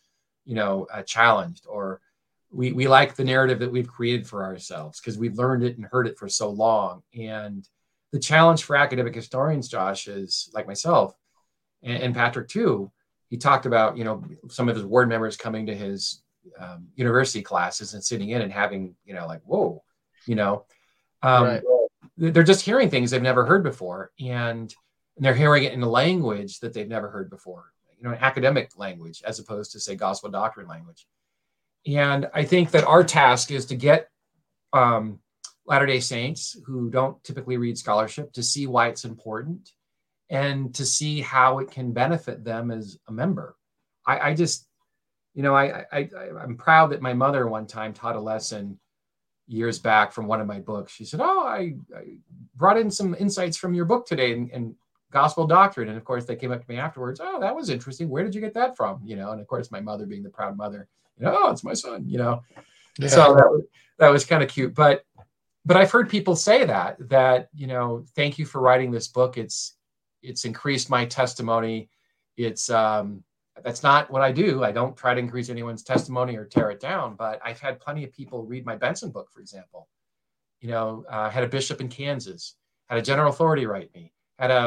you know, uh, challenged, or we, we like the narrative that we've created for ourselves because we've learned it and heard it for so long. And the challenge for academic historians, Josh, is like myself and, and Patrick too, he talked about, you know, some of his ward members coming to his um, university classes and sitting in and having, you know, like, whoa, you know, um, right. They're just hearing things they've never heard before. And And they're hearing it in a language that they've never heard before, you know, an academic language, as opposed to, say, gospel doctrine language. And I think that our task is to get um, Latter-day Saints who don't typically read scholarship to see why it's important and to see how it can benefit them as a member. I, I just, you know, I, I, I'm proud that my mother one time taught a lesson years back from one of my books. She said, oh, I, I brought in some insights from your book today, and, and gospel doctrine. And of course they came up to me afterwards. Oh, that was interesting. Where did you get that from? You know? And of course my mother being the proud mother, you know, oh, it's my son, you know? Yeah. So that was, that was kind of cute, but, but I've heard people say that, that, you know, thank you for writing this book. It's, it's increased my testimony. It's, um, that's not what I do. I don't try to increase anyone's testimony or tear it down, but I've had plenty of people read my Benson book, for example. You know, I uh, had a bishop in Kansas, had a general authority write me, had a,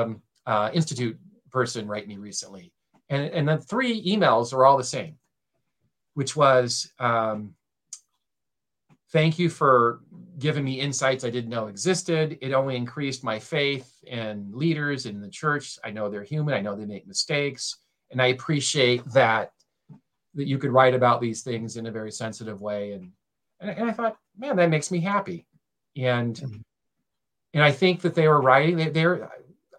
Uh, institute person write me recently. And, and then three emails are all the same, which was, um, thank you for giving me insights I didn't know existed. It only increased my faith in leaders in the church. I know they're human. I know they make mistakes. And I appreciate that, that you could write about these things in a very sensitive way. And, and, and I thought, man, that makes me happy. And, mm-hmm. and I think that they were writing, they, they're,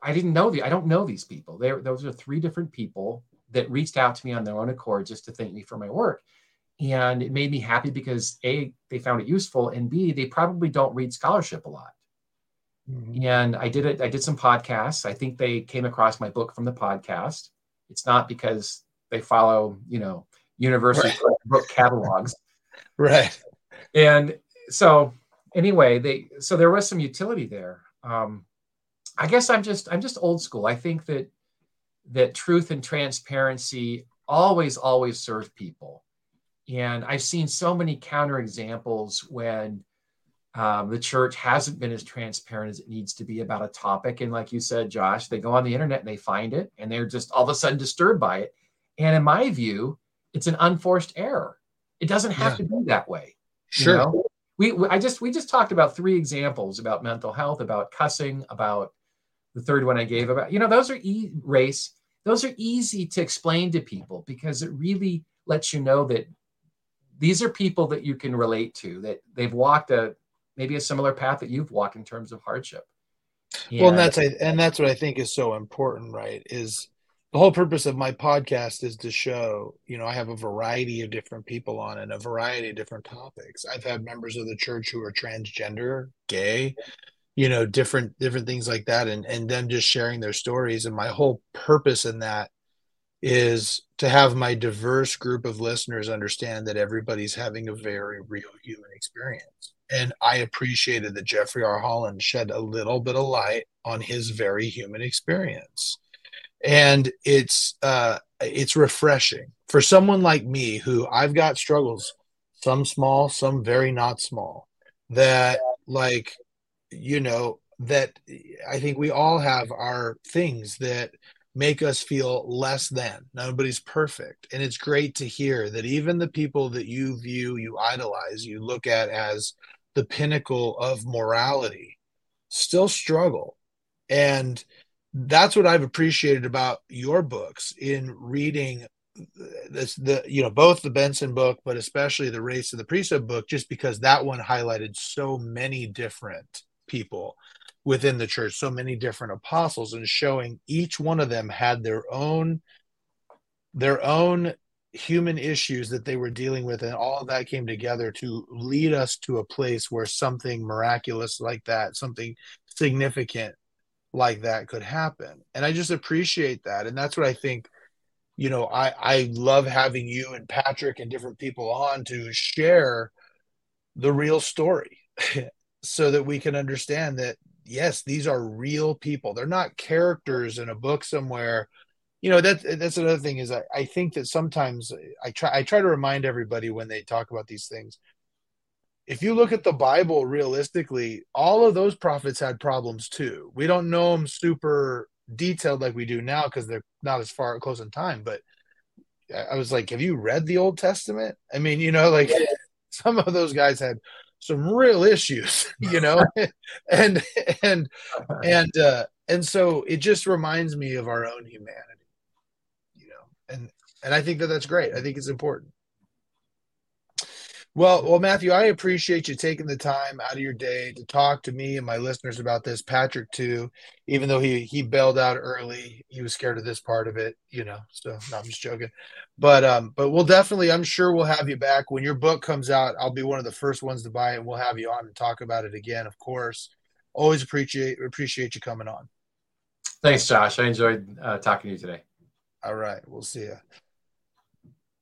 I didn't know the, I don't know these people. They, those are three different people that reached out to me on their own accord just to thank me for my work. And it made me happy because A, they found it useful, and B, they probably don't read scholarship a lot. Mm-hmm. And I did it. I did some podcasts. I think they came across my book from the podcast. It's not because they follow, you know, university right. book catalogs. Right. And so anyway, they, so there was some utility there. Um, I guess I'm just I'm just old school. I think that that truth and transparency always, always serve people. And I've seen so many counterexamples when um, the church hasn't been as transparent as it needs to be about a topic. And like you said, Josh, they go on the internet and they find it and they're just all of a sudden disturbed by it. And in my view, it's an unforced error. It doesn't have yeah. to be that way. Sure. You know? We I just we just talked about three examples about mental health, about cussing, about the third one I gave about, you know, those are e- race. Those are easy to explain to people because it really lets you know that these are people that you can relate to, that they've walked a, maybe a similar path that you've walked in terms of hardship. Yeah. Well, and that's, and that's what I think is so important, right? Is the whole purpose of my podcast is to show, you know, I have a variety of different people on and a variety of different topics. I've had members of the church who are transgender, gay, you know, different, different things like that. And, and them just sharing their stories. And my whole purpose in that is to have my diverse group of listeners understand that everybody's having a very real human experience. And I appreciated that Jeffrey R. Holland shed a little bit of light on his very human experience. And it's, uh, it's refreshing for someone like me who I've got struggles, some small, some very not small, that like, you know, that I think we all have our things that make us feel less than. Nobody's perfect. And it's great to hear that even the people that you view, you idolize, you look at as the pinnacle of morality still struggle. And that's what I've appreciated about your books in reading this, the, you know, both the Benson book, but especially the Race of the Priesthood book, just because that one highlighted so many different people within the church, so many different apostles, and showing each one of them had their own their own human issues that they were dealing with, and all of that came together to lead us to a place where something miraculous like that, something significant like that could happen. And I just appreciate that. And that's what I think, you know, I, I love having you and Patrick and different people on to share the real story so that we can understand that, yes, these are real people. They're not characters in a book somewhere. You know, that's, that's another thing is I, I think that sometimes I try, I try to remind everybody when they talk about these things, if you look at the Bible realistically, all of those prophets had problems too. We don't know them super detailed like we do now because they're not as far close in time. But I was like, have you read the Old Testament? I mean, you know, like yeah. some of those guys had some real issues, you know, and, and, and, uh, and so it just reminds me of our own humanity. And and I think that that's great. I think it's important. Well, well, Matthew, I appreciate you taking the time out of your day to talk to me and my listeners about this. Patrick, too, even though he he bailed out early, he was scared of this part of it, you know. So no, I'm just joking. But um, but we'll definitely, I'm sure we'll have you back when your book comes out. I'll be one of the first ones to buy it. We'll have you on and talk about it again, of course. Always appreciate appreciate you coming on. Thanks, Josh. I enjoyed uh, talking to you today. All right. We'll see you.